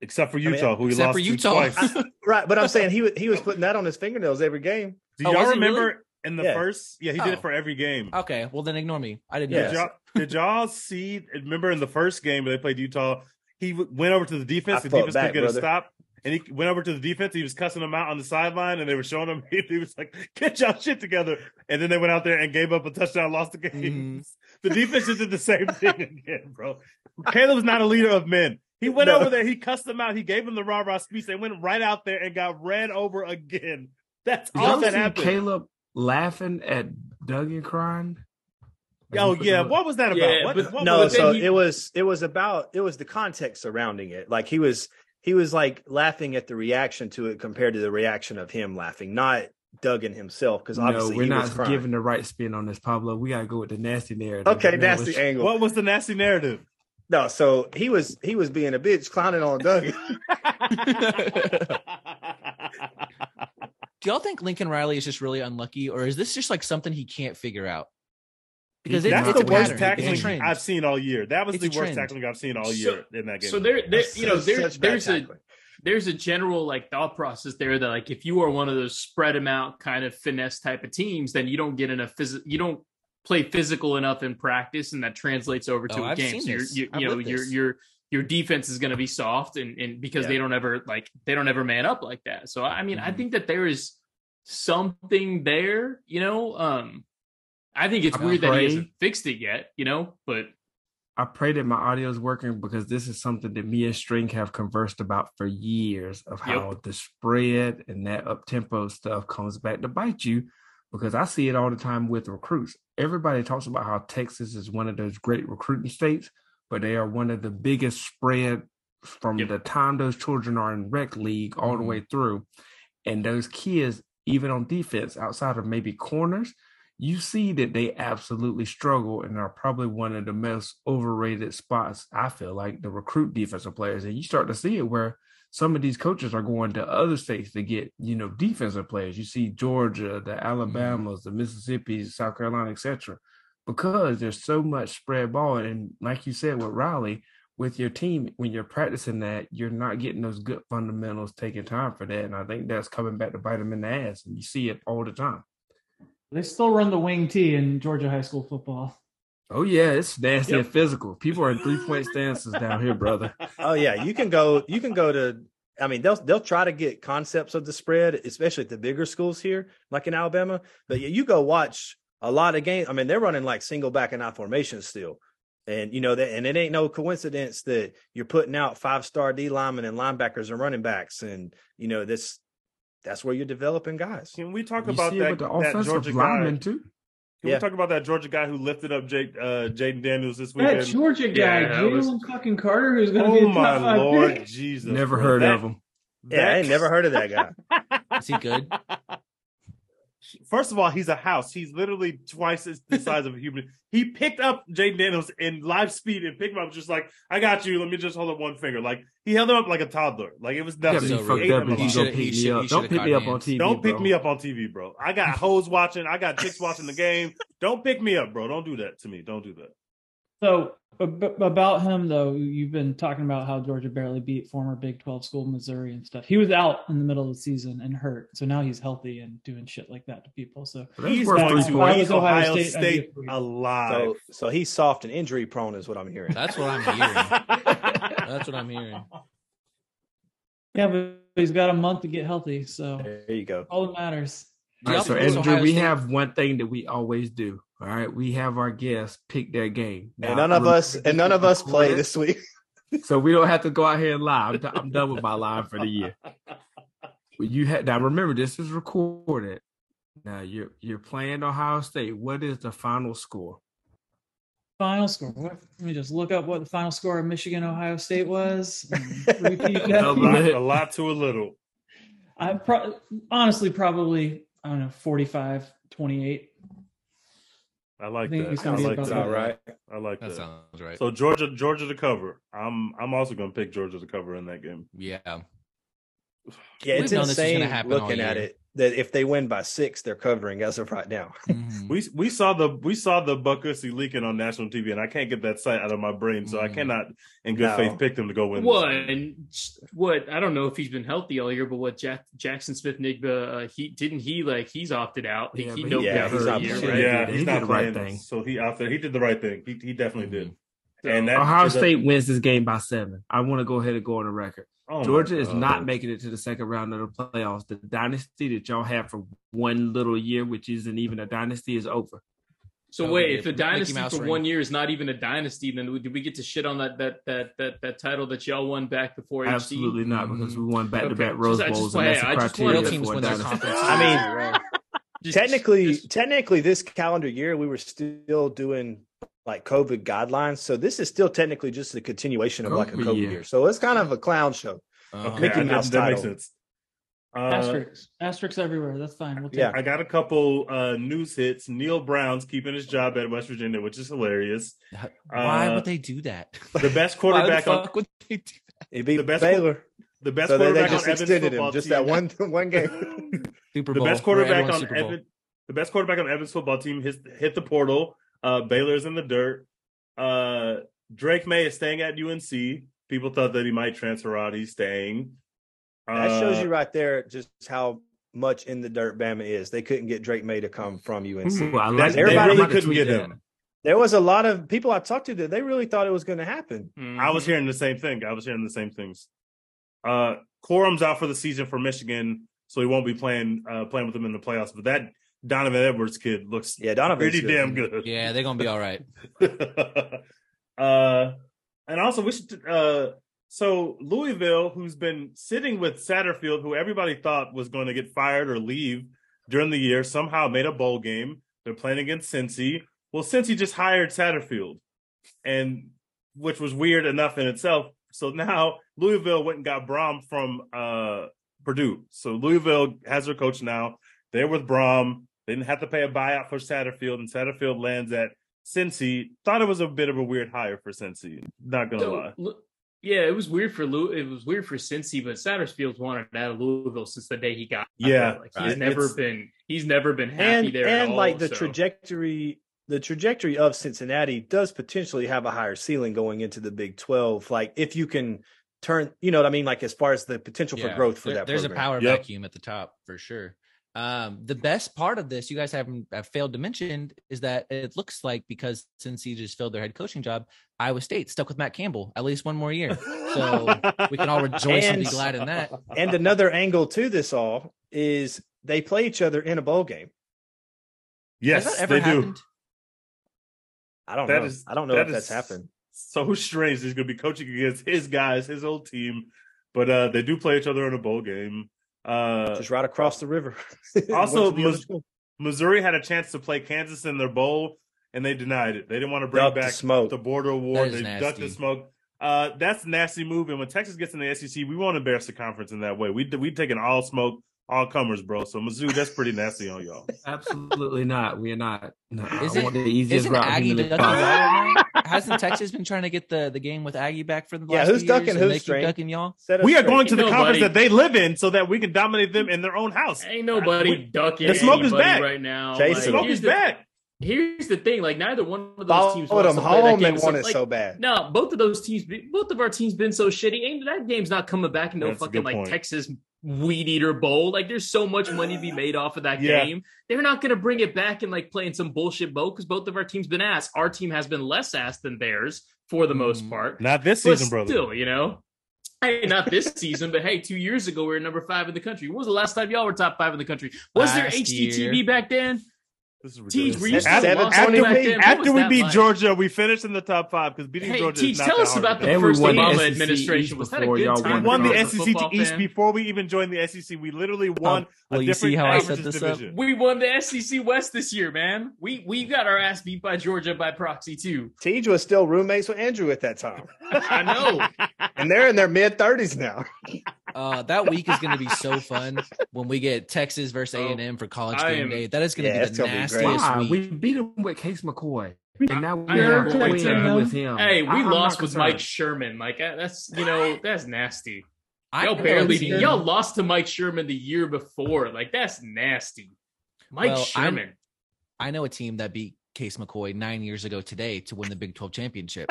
Except for Utah, who he lost to twice. Right, but I'm saying he was putting that on his fingernails every game. Do y'all remember? In the first, he did it for every game. Okay, well then ignore me. I didn't know. Did y'all see? Remember in the first game where they played Utah, he went over to the defense. The defense couldn't get a stop, and he went over to the defense. He was cussing them out on the sideline, and they were showing him. He was like, "Get y'all shit together!" And then they went out there and gave up a touchdown, lost the game. The defense just did the same thing again, bro. Caleb's not a leader of men. He went over there. He cussed him out. He gave him the rah-rah speech. They went right out there and got ran over again. That's all that happened. Caleb laughing at Duggan crying. Oh yeah, what was that about? Yeah, what no, was so it was the context surrounding it. Like he was like laughing at the reaction to it compared to the reaction of him laughing, not Duggan himself, because obviously we're not giving the right spin on this, Pablo. We gotta go with the nasty narrative. Okay, nasty angle. What was the nasty narrative? No, so he was being a bitch, clowning on Duggan. Do y'all think Lincoln Riley is just really unlucky, or is this just like something he can't figure out? Because that's the worst tackling I've seen all year. That was the worst tackling I've seen all year in that game. So there's a general like thought process there that like if you are one of those spread them out kind of finesse type of teams, then you don't get enough you don't play physical enough in practice, and that translates over to a game. So your defense is going to be soft, and because they don't ever man up like that. So I mean, I think that there is something there, you know. I think it's weird that he hasn't fixed it yet, you know, but I pray that my audio is working, because this is something that me and String have conversed about for years of how the spread and that up-tempo stuff comes back to bite you, because I see it all the time with recruits. Everybody talks about how Texas is one of those great recruiting states, but they are one of the biggest spread from the time those children are in rec league all the way through. And those kids, even on defense, outside of maybe corners, you see that they absolutely struggle and are probably one of the most overrated spots, I feel like, the recruit defensive players. And you start to see it where some of these coaches are going to other states to get, you know, defensive players. You see Georgia, the Alabamas, the Mississippis, South Carolina, etc., because there's so much spread ball. And like you said with Riley, with your team, when you're practicing that, you're not getting those good fundamentals, taking time for that. And I think that's coming back to bite them in the ass. And you see it all the time. They still run the wing T in Georgia high school football. Oh, yeah, it's nasty and physical. People are in three-point stances down here, brother. Oh, yeah, you can go to – I mean, they'll try to get concepts of the spread, especially at the bigger schools here, like in Alabama. But you go watch a lot of games. I mean, they're running like single back and out formations still. And, you know, and it ain't no coincidence that you're putting out five-star D linemen and linebackers and running backs. And, you know, this – that's where you're developing guys. Can we talk about that Georgia guy too? Can we talk about that Georgia guy who lifted up Jaden Daniels this weekend? That Georgia guy, Jalen fucking Carter, who's going to be a top 5 pick. Oh my Lord, Jesus! Never heard of him. Yeah, I ain't never heard of that guy. Is he good? First of all, he's a house. He's literally twice the size of a human. He picked up Jaden Daniels in live speed and picked him up just like, I got you. Let me just hold up one finger. Like, he held him up like a toddler. Like, it was nothing. Don't pick me up on TV, Don't pick me up on TV, bro. I got hoes watching. I got chicks watching the game. Don't pick me up, bro. Don't do that to me. Don't do that. So, about him, though, you've been talking about how Georgia barely beat former Big 12 school Missouri and stuff. He was out in the middle of the season and hurt, so now he's healthy and doing shit like that to people. So he's going to Ohio State alive. So he's soft and injury prone is what I'm hearing. That's what I'm hearing. That's what I'm hearing. Yeah, but he's got a month to get healthy, so there you go. All that matters. All right, so Andrew, we have one thing that we always do. All right, we have our guests pick their game. Now, none of us play this week, so we don't have to go out here and lie. I'm done with my line for the year. Now remember, this is recorded. Now you're playing Ohio State. What is the final score? Final score. Let me just look up what the final score of Michigan Ohio State was. A lot to a little. I honestly probably I don't know, 45-28. I like that. I like that. All right. I like that. That sounds right. So Georgia to cover. I'm also going to pick Georgia to cover in that game. Yeah. Yeah, it's insane looking at it that if they win by 6, they're covering as of right now. Mm-hmm. We saw the Buccusy leaking on national TV, and I can't get that sight out of my brain, so I cannot, in good faith, pick them to go win. What? I don't know if he's been healthy all year, but what Jackson Smith-Nigba? He's opted out. He's not playing. Right thing. So he opted. He did the right thing. He definitely did. So, and Ohio State wins this game by 7. I want to go ahead and go on the record. Oh, Georgia is not making it to the second round of the playoffs. The dynasty that y'all have for one little year, which isn't even a dynasty, is over. So wait, if the dynasty for 1 year is not even a dynasty, then do we get to shit on that title that y'all won back before? Absolutely not, because we won back-to-back Rose Bowls. And that's the criteria for a dynasty. I mean, technically, this calendar year we were still doing like COVID guidelines, so this is still technically just a continuation of like a COVID year. So it's kind of a clown show. Okay, Mickey Mouse title. That makes sense. Asterisks everywhere. That's fine. We'll I got a couple news hits. Neil Brown's keeping his job at West Virginia, which is hilarious. Why would they do that? The best quarterback. Why the fuck would they do that? It'd be the best Baylor. The best quarterback on Evans football team. Just that one game. Super Bowl. The best quarterback on Evans football team hit the portal. Baylor's in the dirt. Drake May is staying at UNC. People thought that he might transfer out. He's staying. That shows you right there just how much in the dirt Bama is. They couldn't get Drake May to come from UNC. Well, everybody really couldn't get him. There was a lot of people I talked to that they really thought it was going to happen. Mm-hmm. I was hearing the same things. Corum's out for the season for Michigan, so he won't be playing with them in the playoffs. But that Donovan Edwards kid looks pretty damn good. Yeah, they're going to be all right. And also, we should so Louisville, who's been sitting with Satterfield, who everybody thought was going to get fired or leave during the year, somehow made a bowl game. They're playing against Cincy. Well, Cincy just hired Satterfield, which was weird enough in itself. So now Louisville went and got Brom from Purdue. So Louisville has their coach now. They're with Brom. They didn't have to pay a buyout for Satterfield, and Satterfield lands at Cincy. Thought it was a bit of a weird hire for Cincy. Not going to lie. Yeah, it was weird for Cincy, but Satterfield's wanted out of Louisville since the day he got there. Like, he's never been happy there. And the trajectory of Cincinnati does potentially have a higher ceiling going into the Big 12. Like if you can turn, you know what I mean? Like as far as the potential for growth for that there's program. A power vacuum at the top for sure. The best part of this, you guys have failed to mention, is that it looks like because since he just filled their head coaching job, Iowa State stuck with Matt Campbell at least one more year. So we can all rejoice and be glad in that. And another angle to this all is they play each other in a bowl game. Yes, has that ever happened? Do. I don't know if that's happened. So strange. He's going to be coaching against his guys, his old team, but they do play each other in a bowl game. Just right across the river. Also, Missouri had a chance to play Kansas in their bowl, and they denied it. They didn't want to bring back the border war. They ducked the smoke. That's a nasty move. And when Texas gets in the SEC, we won't embarrass the conference in that way. We taking all smoke, all comers, bro. So Mizzou, that's pretty nasty on y'all. Absolutely not. We are not. No, isn't Aggie ducking y'all? Hasn't Texas been trying to get the game with Aggie back for the last few years? Yeah, who's ducking? Who's ducking y'all? We are going to the conference that they live in so that we can dominate them in their own house. Ain't nobody ducking. The smoke is back right now. Jason, smoke is back. Here's the thing: like neither one of those teams wants to play that game. They want it so bad. No, both of our teams been so shitty. Ain't that game's not coming back in no fucking like Texas Weed Eater Bowl. Like there's so much money to be made off of that game. They're not going to bring it back and like play in some bullshit bowl because both of our teams been ass. Our team has been less ass than theirs for the most part. Not this season, brother. Still, you know. Hey, not this season, but hey, 2 years ago we were number 5 in the country. When was the last time y'all were top 5 in the country? Was there HGTV back then? This is ridiculous. After we beat Georgia, we finished in the top 5 because beating Georgia is not that hard. Tell us about the first Obama administration. Was that a good time? We won the SEC to East before we even joined the SEC. We literally won a different averages division. We won the SEC West this year, man. We got our ass beat by Georgia by proxy, too. Teej was still roommates with Andrew at that time. I know. And they're in their mid-30s now. That week is going to be so fun when we get Texas versus A&M for college game day. That is going to be the nastiest week. We beat him with Case McCoy, and now we're winning with him. Hey, we lost with Mike Sherman. Like that's that's nasty. Y'all lost to Mike Sherman the year before. Like that's nasty. Sherman. I know a team that beat Case McCoy 9 years ago today to win the Big 12 championship.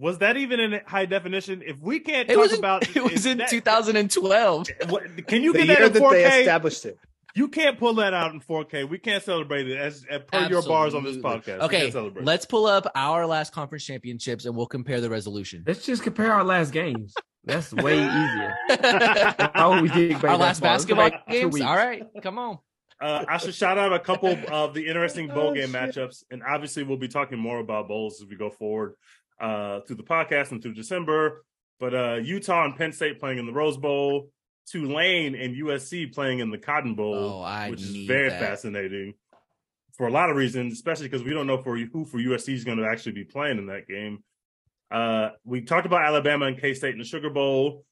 Was that even in high definition? If we can't talk about it, was in 2012. Can you get that in 4K? They established it. You can't pull that out in 4K. We can't celebrate it as per your bars on this podcast. Okay, let's pull up our last conference championships and we'll compare the resolution. Let's just compare our last games. That's way easier. Our last basketball games. All right, come on. I should shout out a couple of the interesting bowl game matchups. And obviously, we'll be talking more about bowls as we go forward through the podcast and through December. But Utah and Penn State playing in the Rose Bowl, Tulane and USC playing in the Cotton Bowl, which is very fascinating for a lot of reasons, especially because we don't know who for USC is going to actually be playing in that game. We talked about Alabama and K-State in the Sugar Bowl.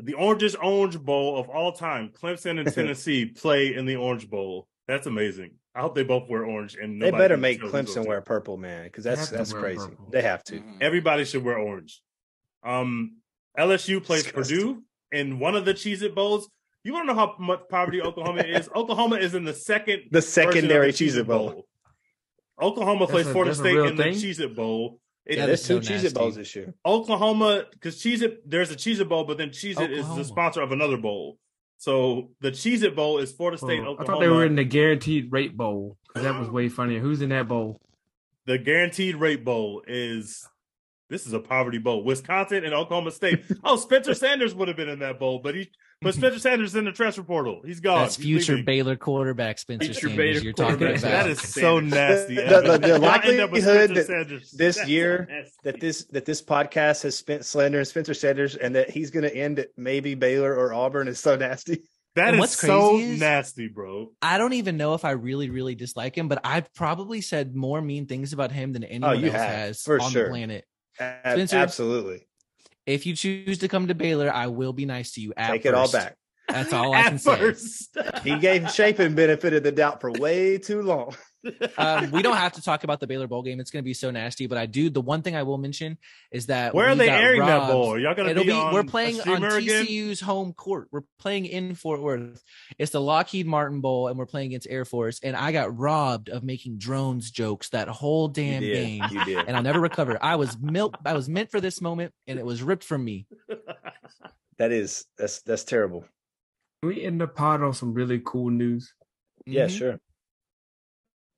The Orange's Orange Bowl of all time, Clemson and Tennessee play in the Orange Bowl. That's amazing. I hope they both wear orange. And they better make Clemson wear purple, man, because that's crazy. Purple. They have to. Everybody should wear orange. LSU plays Purdue in one of the Cheez-It Bowls. You want to know how much poverty Oklahoma is? Oklahoma is in the secondary Cheez-It Bowl. Oklahoma plays Florida State in the Cheez-It Bowl. There's two Cheez-It Bowls this year. Oklahoma, because Cheez-It, there's a Cheez-It Bowl, but then Cheez-It is the sponsor of another bowl. So the Cheez-It Bowl is Florida State, Oklahoma. I thought they were in the Guaranteed Rate Bowl. That was way funnier. Who's in that bowl? The Guaranteed Rate Bowl is a poverty bowl. Wisconsin and Oklahoma State. Oh, Spencer Sanders would have been in that bowl, but Spencer Sanders is in the transfer portal. He's gone. That's future Baylor quarterback Spencer Sanders you're talking about. That is so nasty. The likelihood that this podcast has spent slandering Spencer Sanders and that he's going to end at maybe Baylor or Auburn is so nasty. That is so nasty, bro. I don't even know if I really, really dislike him, but I've probably said more mean things about him than anyone else has on the planet. Spencer, absolutely. If you choose to come to Baylor, I will be nice to you. Take it all back. That's all I can say. He gave Chapin benefit of the doubt for way too long. We don't have to talk about the Baylor bowl game. It's going to be so nasty. But I do. The one thing I will mention is that where are they airing that bowl? Y'all going to be on? We're playing on TCU's home court. We're playing in Fort Worth. It's the Lockheed Martin Bowl, and we're playing against Air Force. And I got robbed of making drones jokes that whole damn game, and I'll never recover. I was meant for this moment, and it was ripped from me. That's terrible. We end the pod on some really cool news. Yeah, sure.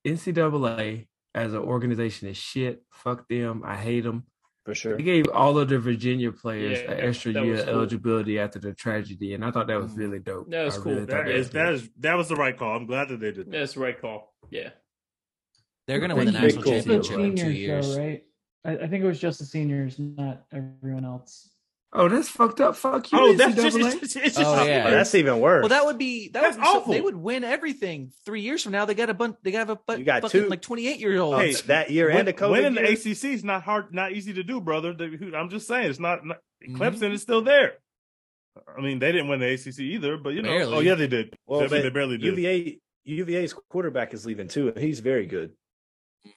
NCAA as an organization is shit. Fuck them. I hate them. For sure. They gave all of the Virginia players an extra year of eligibility after the tragedy, and I thought that was really dope. That was cool. Really that was the right call. I'm glad that they did that. That's the right call. Yeah. They're going to win the national championship in 2 years. Though, right? I think it was just the seniors, not everyone else. Oh, that's fucked up. Fuck you. Oh, that's that's even worse. Well, that's awful. They would win everything 3 years from now. They got a bunch. They got two like 28-year-olds. Hey, that year and the COVID. Winning the ACC is not hard, not easy to do, brother. I'm just saying, it's not Clemson is still there. I mean, they didn't win the ACC either, but you know, barely. Oh yeah, they did. Well, they barely did. UVA's quarterback is leaving too, and he's very good.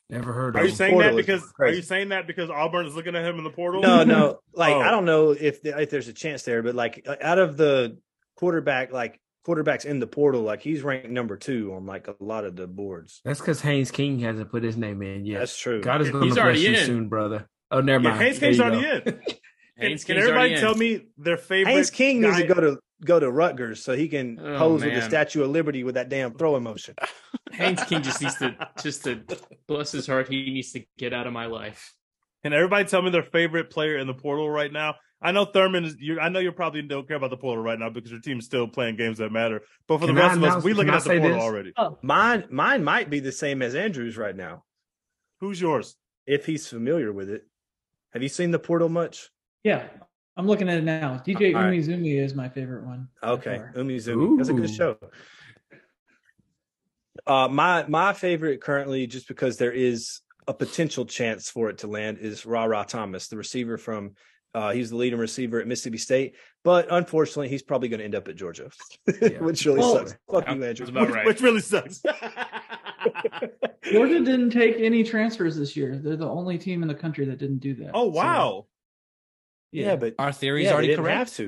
Never heard of him. Are you saying that because Auburn is looking at him in the portal? No. Like I don't know if there's a chance there, but like out of the quarterbacks in the portal, like he's ranked number 2 on like a lot of the boards. That's because Haynes King hasn't put his name in yet. That's true. God is going to bless you soon, brother. Oh, never mind. Haynes King's already in. Can everybody tell me their favorite? Haynes King needs to go to Rutgers so he can pose with the Statue of Liberty with that damn throwing motion. Haynes King just needs to, bless his heart, he needs to get out of my life. Can everybody tell me their favorite player in the portal right now? I know Thurman, I know you probably don't care about the portal right now because your team's still playing games that matter. But for the rest of us, we're looking at the portal already. Oh. Mine might be the same as Andrew's right now. Who's yours? If he's familiar with it. Have you seen the portal much? Yeah. I'm looking at it now. DJ Umizoomi is my favorite one. Okay, Umizoomi. That's a good show. My favorite currently, just because there is a potential chance for it to land, is Ra-Ra Thomas, the receiver from he's the leading receiver at Mississippi State. But unfortunately, he's probably going to end up at Georgia, which really sucks. Fuck you, Andrew. Which really sucks. Georgia didn't take any transfers this year. They're the only team in the country that didn't do that. Oh, wow. So, yeah, but our theory is already correct.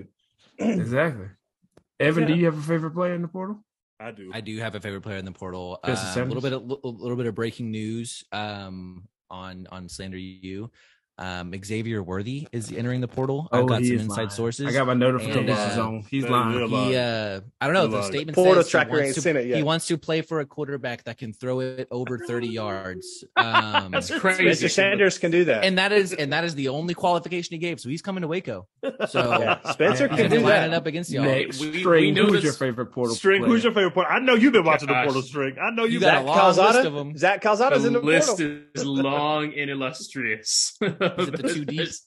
Exactly. Evan, do you have a favorite player in the portal? I do have a favorite player in the portal. A little bit of breaking news on Slander U. Xavier Worthy is entering the portal. I've got some inside sources. I got my notifications on. He's lying. I don't know. The statement says he wants to play for a quarterback that can throw it over 30 yards. That's crazy. Mr. Sanders can do that, and that is the only qualification he gave. So he's coming to Waco. So Spencer can do that. Line it up against y'all. Who's your favorite portal? String, who's your favorite portal? I know you've been watching the portal, String. I know you've been watching. Zach Calzada's in the portal. The list is long and illustrious. Is it the 2Ds?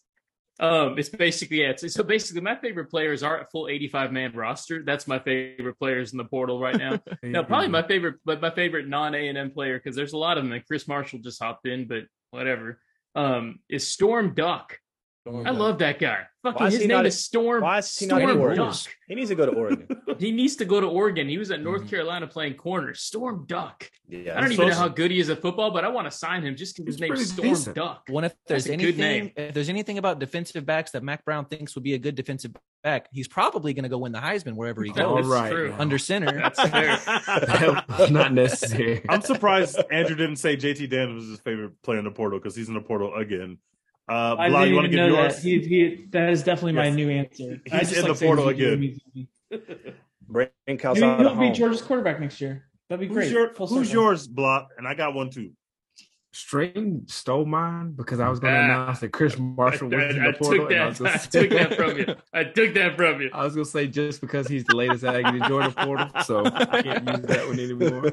It's basically, yeah. So basically, my favorite players are a full 85-man roster. That's my favorite players in the portal right now. Now, probably my favorite non-A&M player, because there's a lot of them. And Chris Marshall just hopped in, but whatever. Is Storm Duck. I love that guy. Fucking his name is Storm. Why is he not Duck? He needs to go to Oregon. He was at North Carolina playing corner. Storm Duck. Yeah, I don't even know how good he is at football, but I want to sign him just because his name is Storm Duck. If there's anything about defensive backs that Mac Brown thinks would be a good defensive back, he's probably going to go win the Heisman wherever he goes. Under center. That's fair. That's not necessary. I'm surprised Andrew didn't say JT Daniels was his favorite player in the portal, because he's in the portal again. I didn't even know yours? That. That is definitely my new answer. He's in the portal again. Bring Calzada home. You'll be Georgia's quarterback next year. That'd be great. Who's yours, Block? And I got one too. String stole mine because I was going to announce that Chris Marshall was in the portal. I took that from you. I was going to say just because he's the latest out of the Georgia portal, so I can't use that one anymore.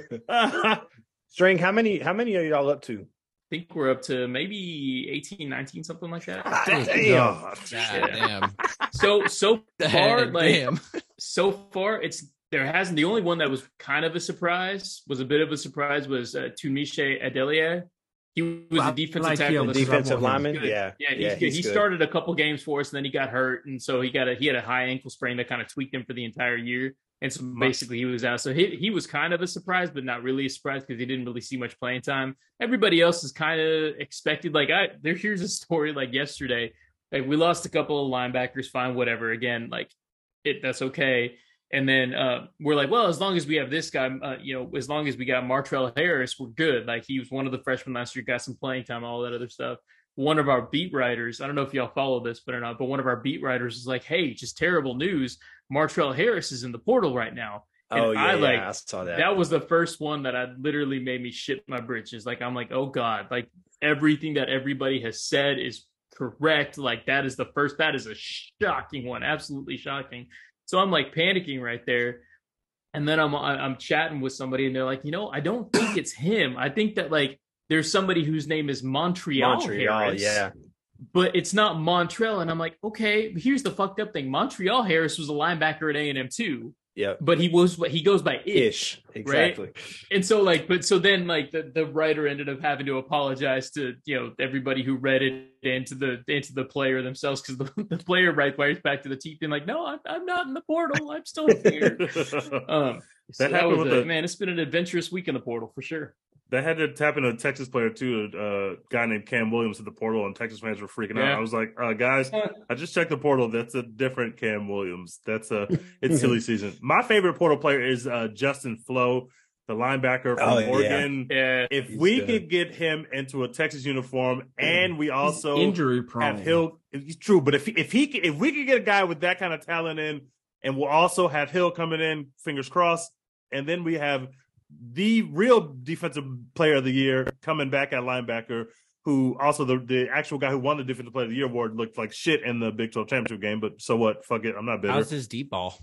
String, how many are y'all up to? I think we're up to maybe 18, 19, something like that. Damn. So far, it's there hasn't. The only one that was kind of a surprise was Tumishe Adelie. He was a defensive tackle, defensive lineman. He started a couple games for us, and then he got hurt, and so he had a high ankle sprain that kind of tweaked him for the entire year. And so basically he was out. So he was kind of a surprise, but not really a surprise because he didn't really see much playing time. Everybody else is kind of expected. Here's a story like yesterday. Like we lost a couple of linebackers, fine, whatever. Again, that's okay. And then we're like, well, as long as we have this guy, as long as we got Martrell Harris, we're good. Like he was one of the freshmen last year, got some playing time, all that other stuff. One of our beat writers, I don't know if y'all follow this but or not, but one of our beat writers is like, hey, just terrible news. Martrell Harris is in the portal right now. And I saw that. That was the first one that literally made me shit my britches. Like, I'm like, oh God, like everything that everybody has said is correct. Like that is a shocking one. Absolutely shocking. So I'm like panicking right there. And then I'm chatting with somebody and they're like, I don't think it's him. I think that there's somebody whose name is Montreal Harris. Yeah. But it's not Montrell. And I'm like, okay, here's the fucked up thing. Montreal Harris was a linebacker at A&M too. Yeah. But he goes by Ish. Exactly. Right? And so the writer ended up having to apologize to, everybody who read it and to the player themselves. Cause the player writes back to the team being like, no, I'm not in the portal. I'm still here. It's been an adventurous week in the portal for sure. That had to happen to a Texas player too, a guy named Cam Williams at the portal, and Texas fans were freaking out. I was like, guys, I just checked the portal. That's a different Cam Williams. It's silly season. My favorite portal player is Justin Flo, the linebacker from Oregon. Yeah. If we could get him into a Texas uniform, and we also injury prone. It's true, but if we could get a guy with that kind of talent in, and we'll also have Hill coming in, fingers crossed, and then we have the real defensive player of the year coming back at linebacker, who also the actual guy who won the defensive player of the year award looked like shit in the Big 12 championship game, but so what? Fuck it. I'm not bitter. How's his deep ball?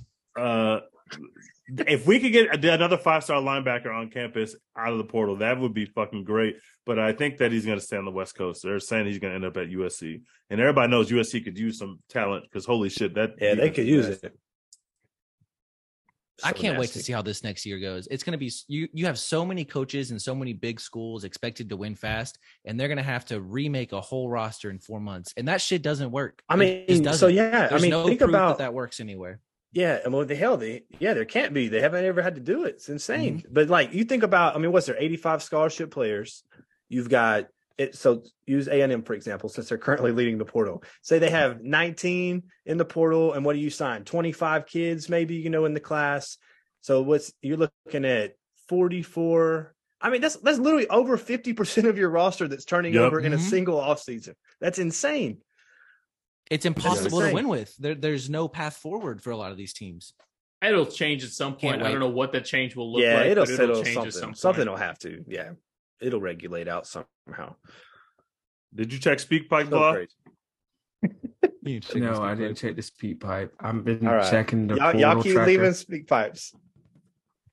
If we could get another 5-star linebacker on campus out of the portal, that would be fucking great. But I think that he's going to stay on the West Coast. They're saying he's going to end up at USC. And everybody knows USC could use some talent because holy shit. They could use it. So I can't wait to see how this next year goes. It's going to be you have so many coaches and so many big schools expected to win fast, and they're going to have to remake a whole roster in 4 months, and that shit doesn't work. I mean, think about that works anywhere. Yeah, and there can't be. They haven't ever had to do it. It's insane. Mm-hmm. But you think about, what's there? 85 scholarship players. You've got it. So use A&M for example, since they're currently leading the portal. Say they have 19 in the portal, and what do you sign? 25 kids, maybe in the class. So you're looking at 44 I mean, that's literally over 50% of your roster that's turning over in a single offseason. That's insane. It's impossible to win with. There's no path forward for a lot of these teams. It'll change at some point. I don't know what that change will look like. It'll change something. At some point. Something will have to. Yeah, it'll regulate out somehow. Did you check Speak Pipe, Bob? No, I didn't check the Speak Pipe. I've been checking the portal. Y'all keep leaving Speak Pipes.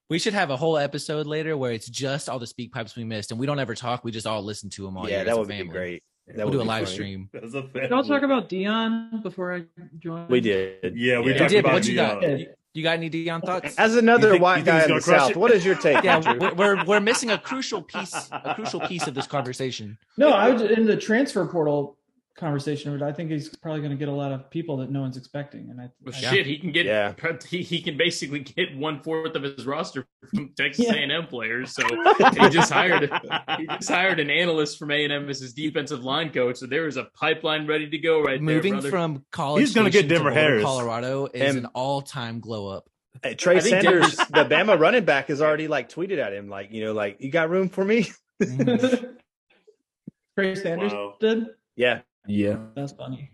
We should have a whole episode later where it's just all the Speak Pipes we missed, and we don't ever talk. We just all listen to them all year. Yeah, that would be great. We'll do a live stream. Did y'all talk about Deion before I joined? We did. Yeah, we talked about Deion. You got any Deion thoughts? As another white guy in the South, what is your take? Yeah, we're missing a crucial piece of this conversation. No, I was in the transfer portal conversation. I think he's probably going to get a lot of people that no one's expecting. And he can get he can basically get 1/4 of his roster from Texas A&M players. So he just hired an analyst from A&M as his defensive line coach. So there is a pipeline ready to go right Moving from college, he's going to get Denver Harris. Colorado is an all-time glow up. Hey, Trey Sanders, the Bama running back, has already tweeted at him you got room for me. Trey Sanders did. Yeah. Yeah, that's funny.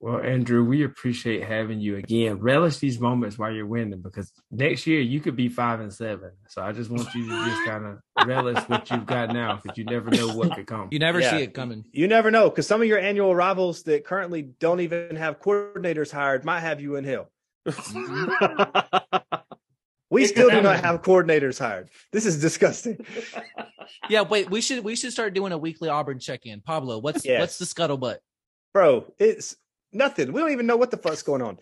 Well, Andrew, we appreciate having you again. Relish these moments while you're winning, because next year you could be 5-7. So I just want you to just kind of relish what you've got now, because you never know what could come. You never see it coming. You never know, because some of your annual rivals that currently don't even have coordinators hired might have you in hell. We still do not have coordinators hired. This is disgusting. Yeah, wait. We should start doing a weekly Auburn check-in. Pablo, what's the scuttlebutt? Bro, it's nothing. We don't even know what the fuck's going on.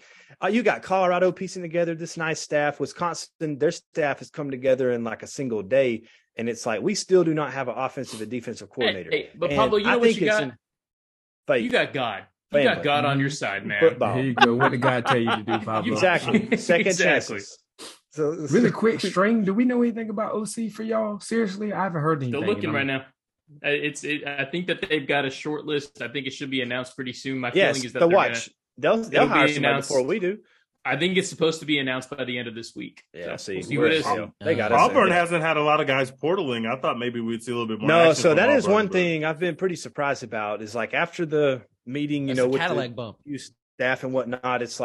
You got Colorado piecing together this nice staff. Wisconsin, their staff has come together in a single day, and it's we still do not have an offensive and defensive coordinator. Hey, but Pablo, you know what you got? You got God. You got God on your side, man. Football. Here you go. What did God tell you to do, Pablo? Exactly. Second chances. So, really quick, String, do we know anything about OC for y'all? Seriously, I haven't heard anything. They're looking right now. I think that they've got a short list. I think it should be announced pretty soon. My feeling is that they'll hire somebody before we do. I think it's supposed to be announced by the end of this week. Yeah, so we'll see what it is. They got Auburn hasn't had a lot of guys portaling. I thought maybe we'd see a little bit more. No, so that is one thing I've been pretty surprised about is after the meeting, with Cadillac the bump. Staff and whatnot, it's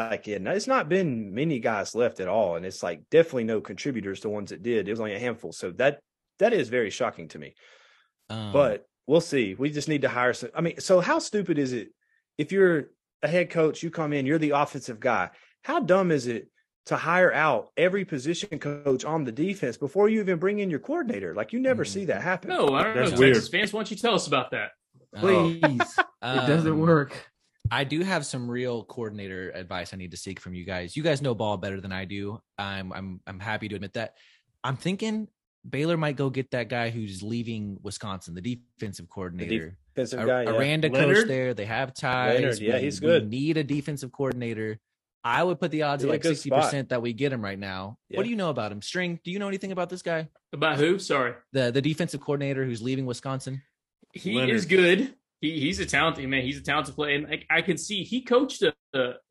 not been many guys left at all, and it's definitely no contributors. The ones that did, it was only a handful. So that is very shocking to me. But we'll see. We just need to hire some. I mean, so how stupid is it if you're a head coach, you come in, you're the offensive guy? How dumb is it to hire out every position coach on the defense before you even bring in your coordinator? You never see that happen. No, I don't know. Weird. Texas fans, why don't you tell us about that? Please, it doesn't work. I do have some real coordinator advice I need to seek from you guys. You guys know ball better than I do. I'm happy to admit that. I'm thinking Baylor might go get that guy who's leaving Wisconsin, the defensive coordinator. The defensive guy, Aranda coach there. They have ties. Leonard, he's good. We need a defensive coordinator. I would put the odds at 60% that we get him right now. Yeah. What do you know about him? String, do you know anything about this guy? About who? Sorry. The defensive coordinator who's leaving Wisconsin. Leonard is good. He's a talented man. He's a talented player, and I can see he coached.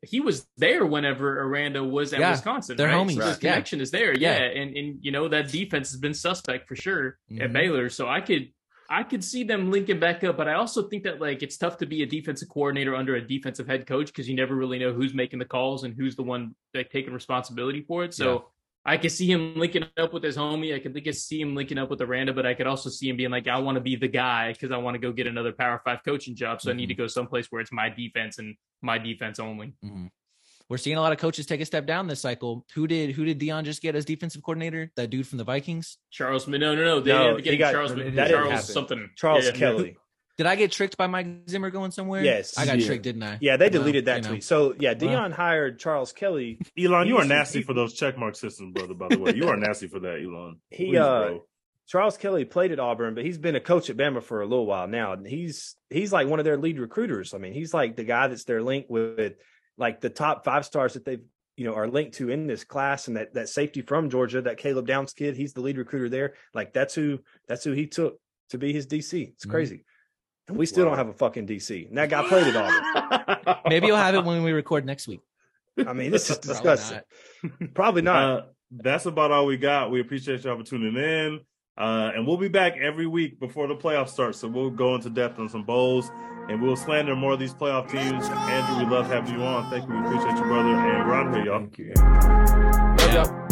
He was there whenever Aranda was at Wisconsin. Their homies, so his connection is there. Yeah. And that defense has been suspect for sure at Baylor. So I could see them linking back up, but I also think that it's tough to be a defensive coordinator under a defensive head coach because you never really know who's making the calls and who's the one taking responsibility for it. So. I could see him linking up with his homie. I could see him linking up with Aranda, but I could also see him being I want to be the guy because I want to go get another Power 5 coaching job. So I need to go someplace where it's my defense and my defense only. Mm-hmm. We're seeing a lot of coaches take a step down this cycle. Who did Deion just get as defensive coordinator? That dude from the Vikings? Charles. No. They ended up getting Charles Kelly. Did I get tricked by Mike Zimmer going somewhere? Yes. I got tricked, didn't I? Yeah, they deleted that tweet. So, Deion hired Charles Kelly. Elon, you are nasty for those checkmark systems, brother, by the way. You are nasty for that, Elon. Charles Kelly played at Auburn, but he's been a coach at Bama for a little while now. And he's one of their lead recruiters. I mean, he's the guy that's their link with the top 5 stars that they've, are linked to in this class. And that safety from Georgia, that Caleb Downs kid, he's the lead recruiter there. That's who he took to be his DC. It's crazy. We still don't have a fucking DC. And that guy played it all. Maybe you'll have it when we record next week. I mean, this is disgusting. Probably not. That's about all we got. We appreciate y'all for tuning in. And we'll be back every week before the playoffs start. So we'll go into depth on some bowls, and we'll slander more of these playoff teams. Andrew, we love having you on. Thank you. We appreciate you, brother. And we're out here, y'all. Thank you. Love y'all.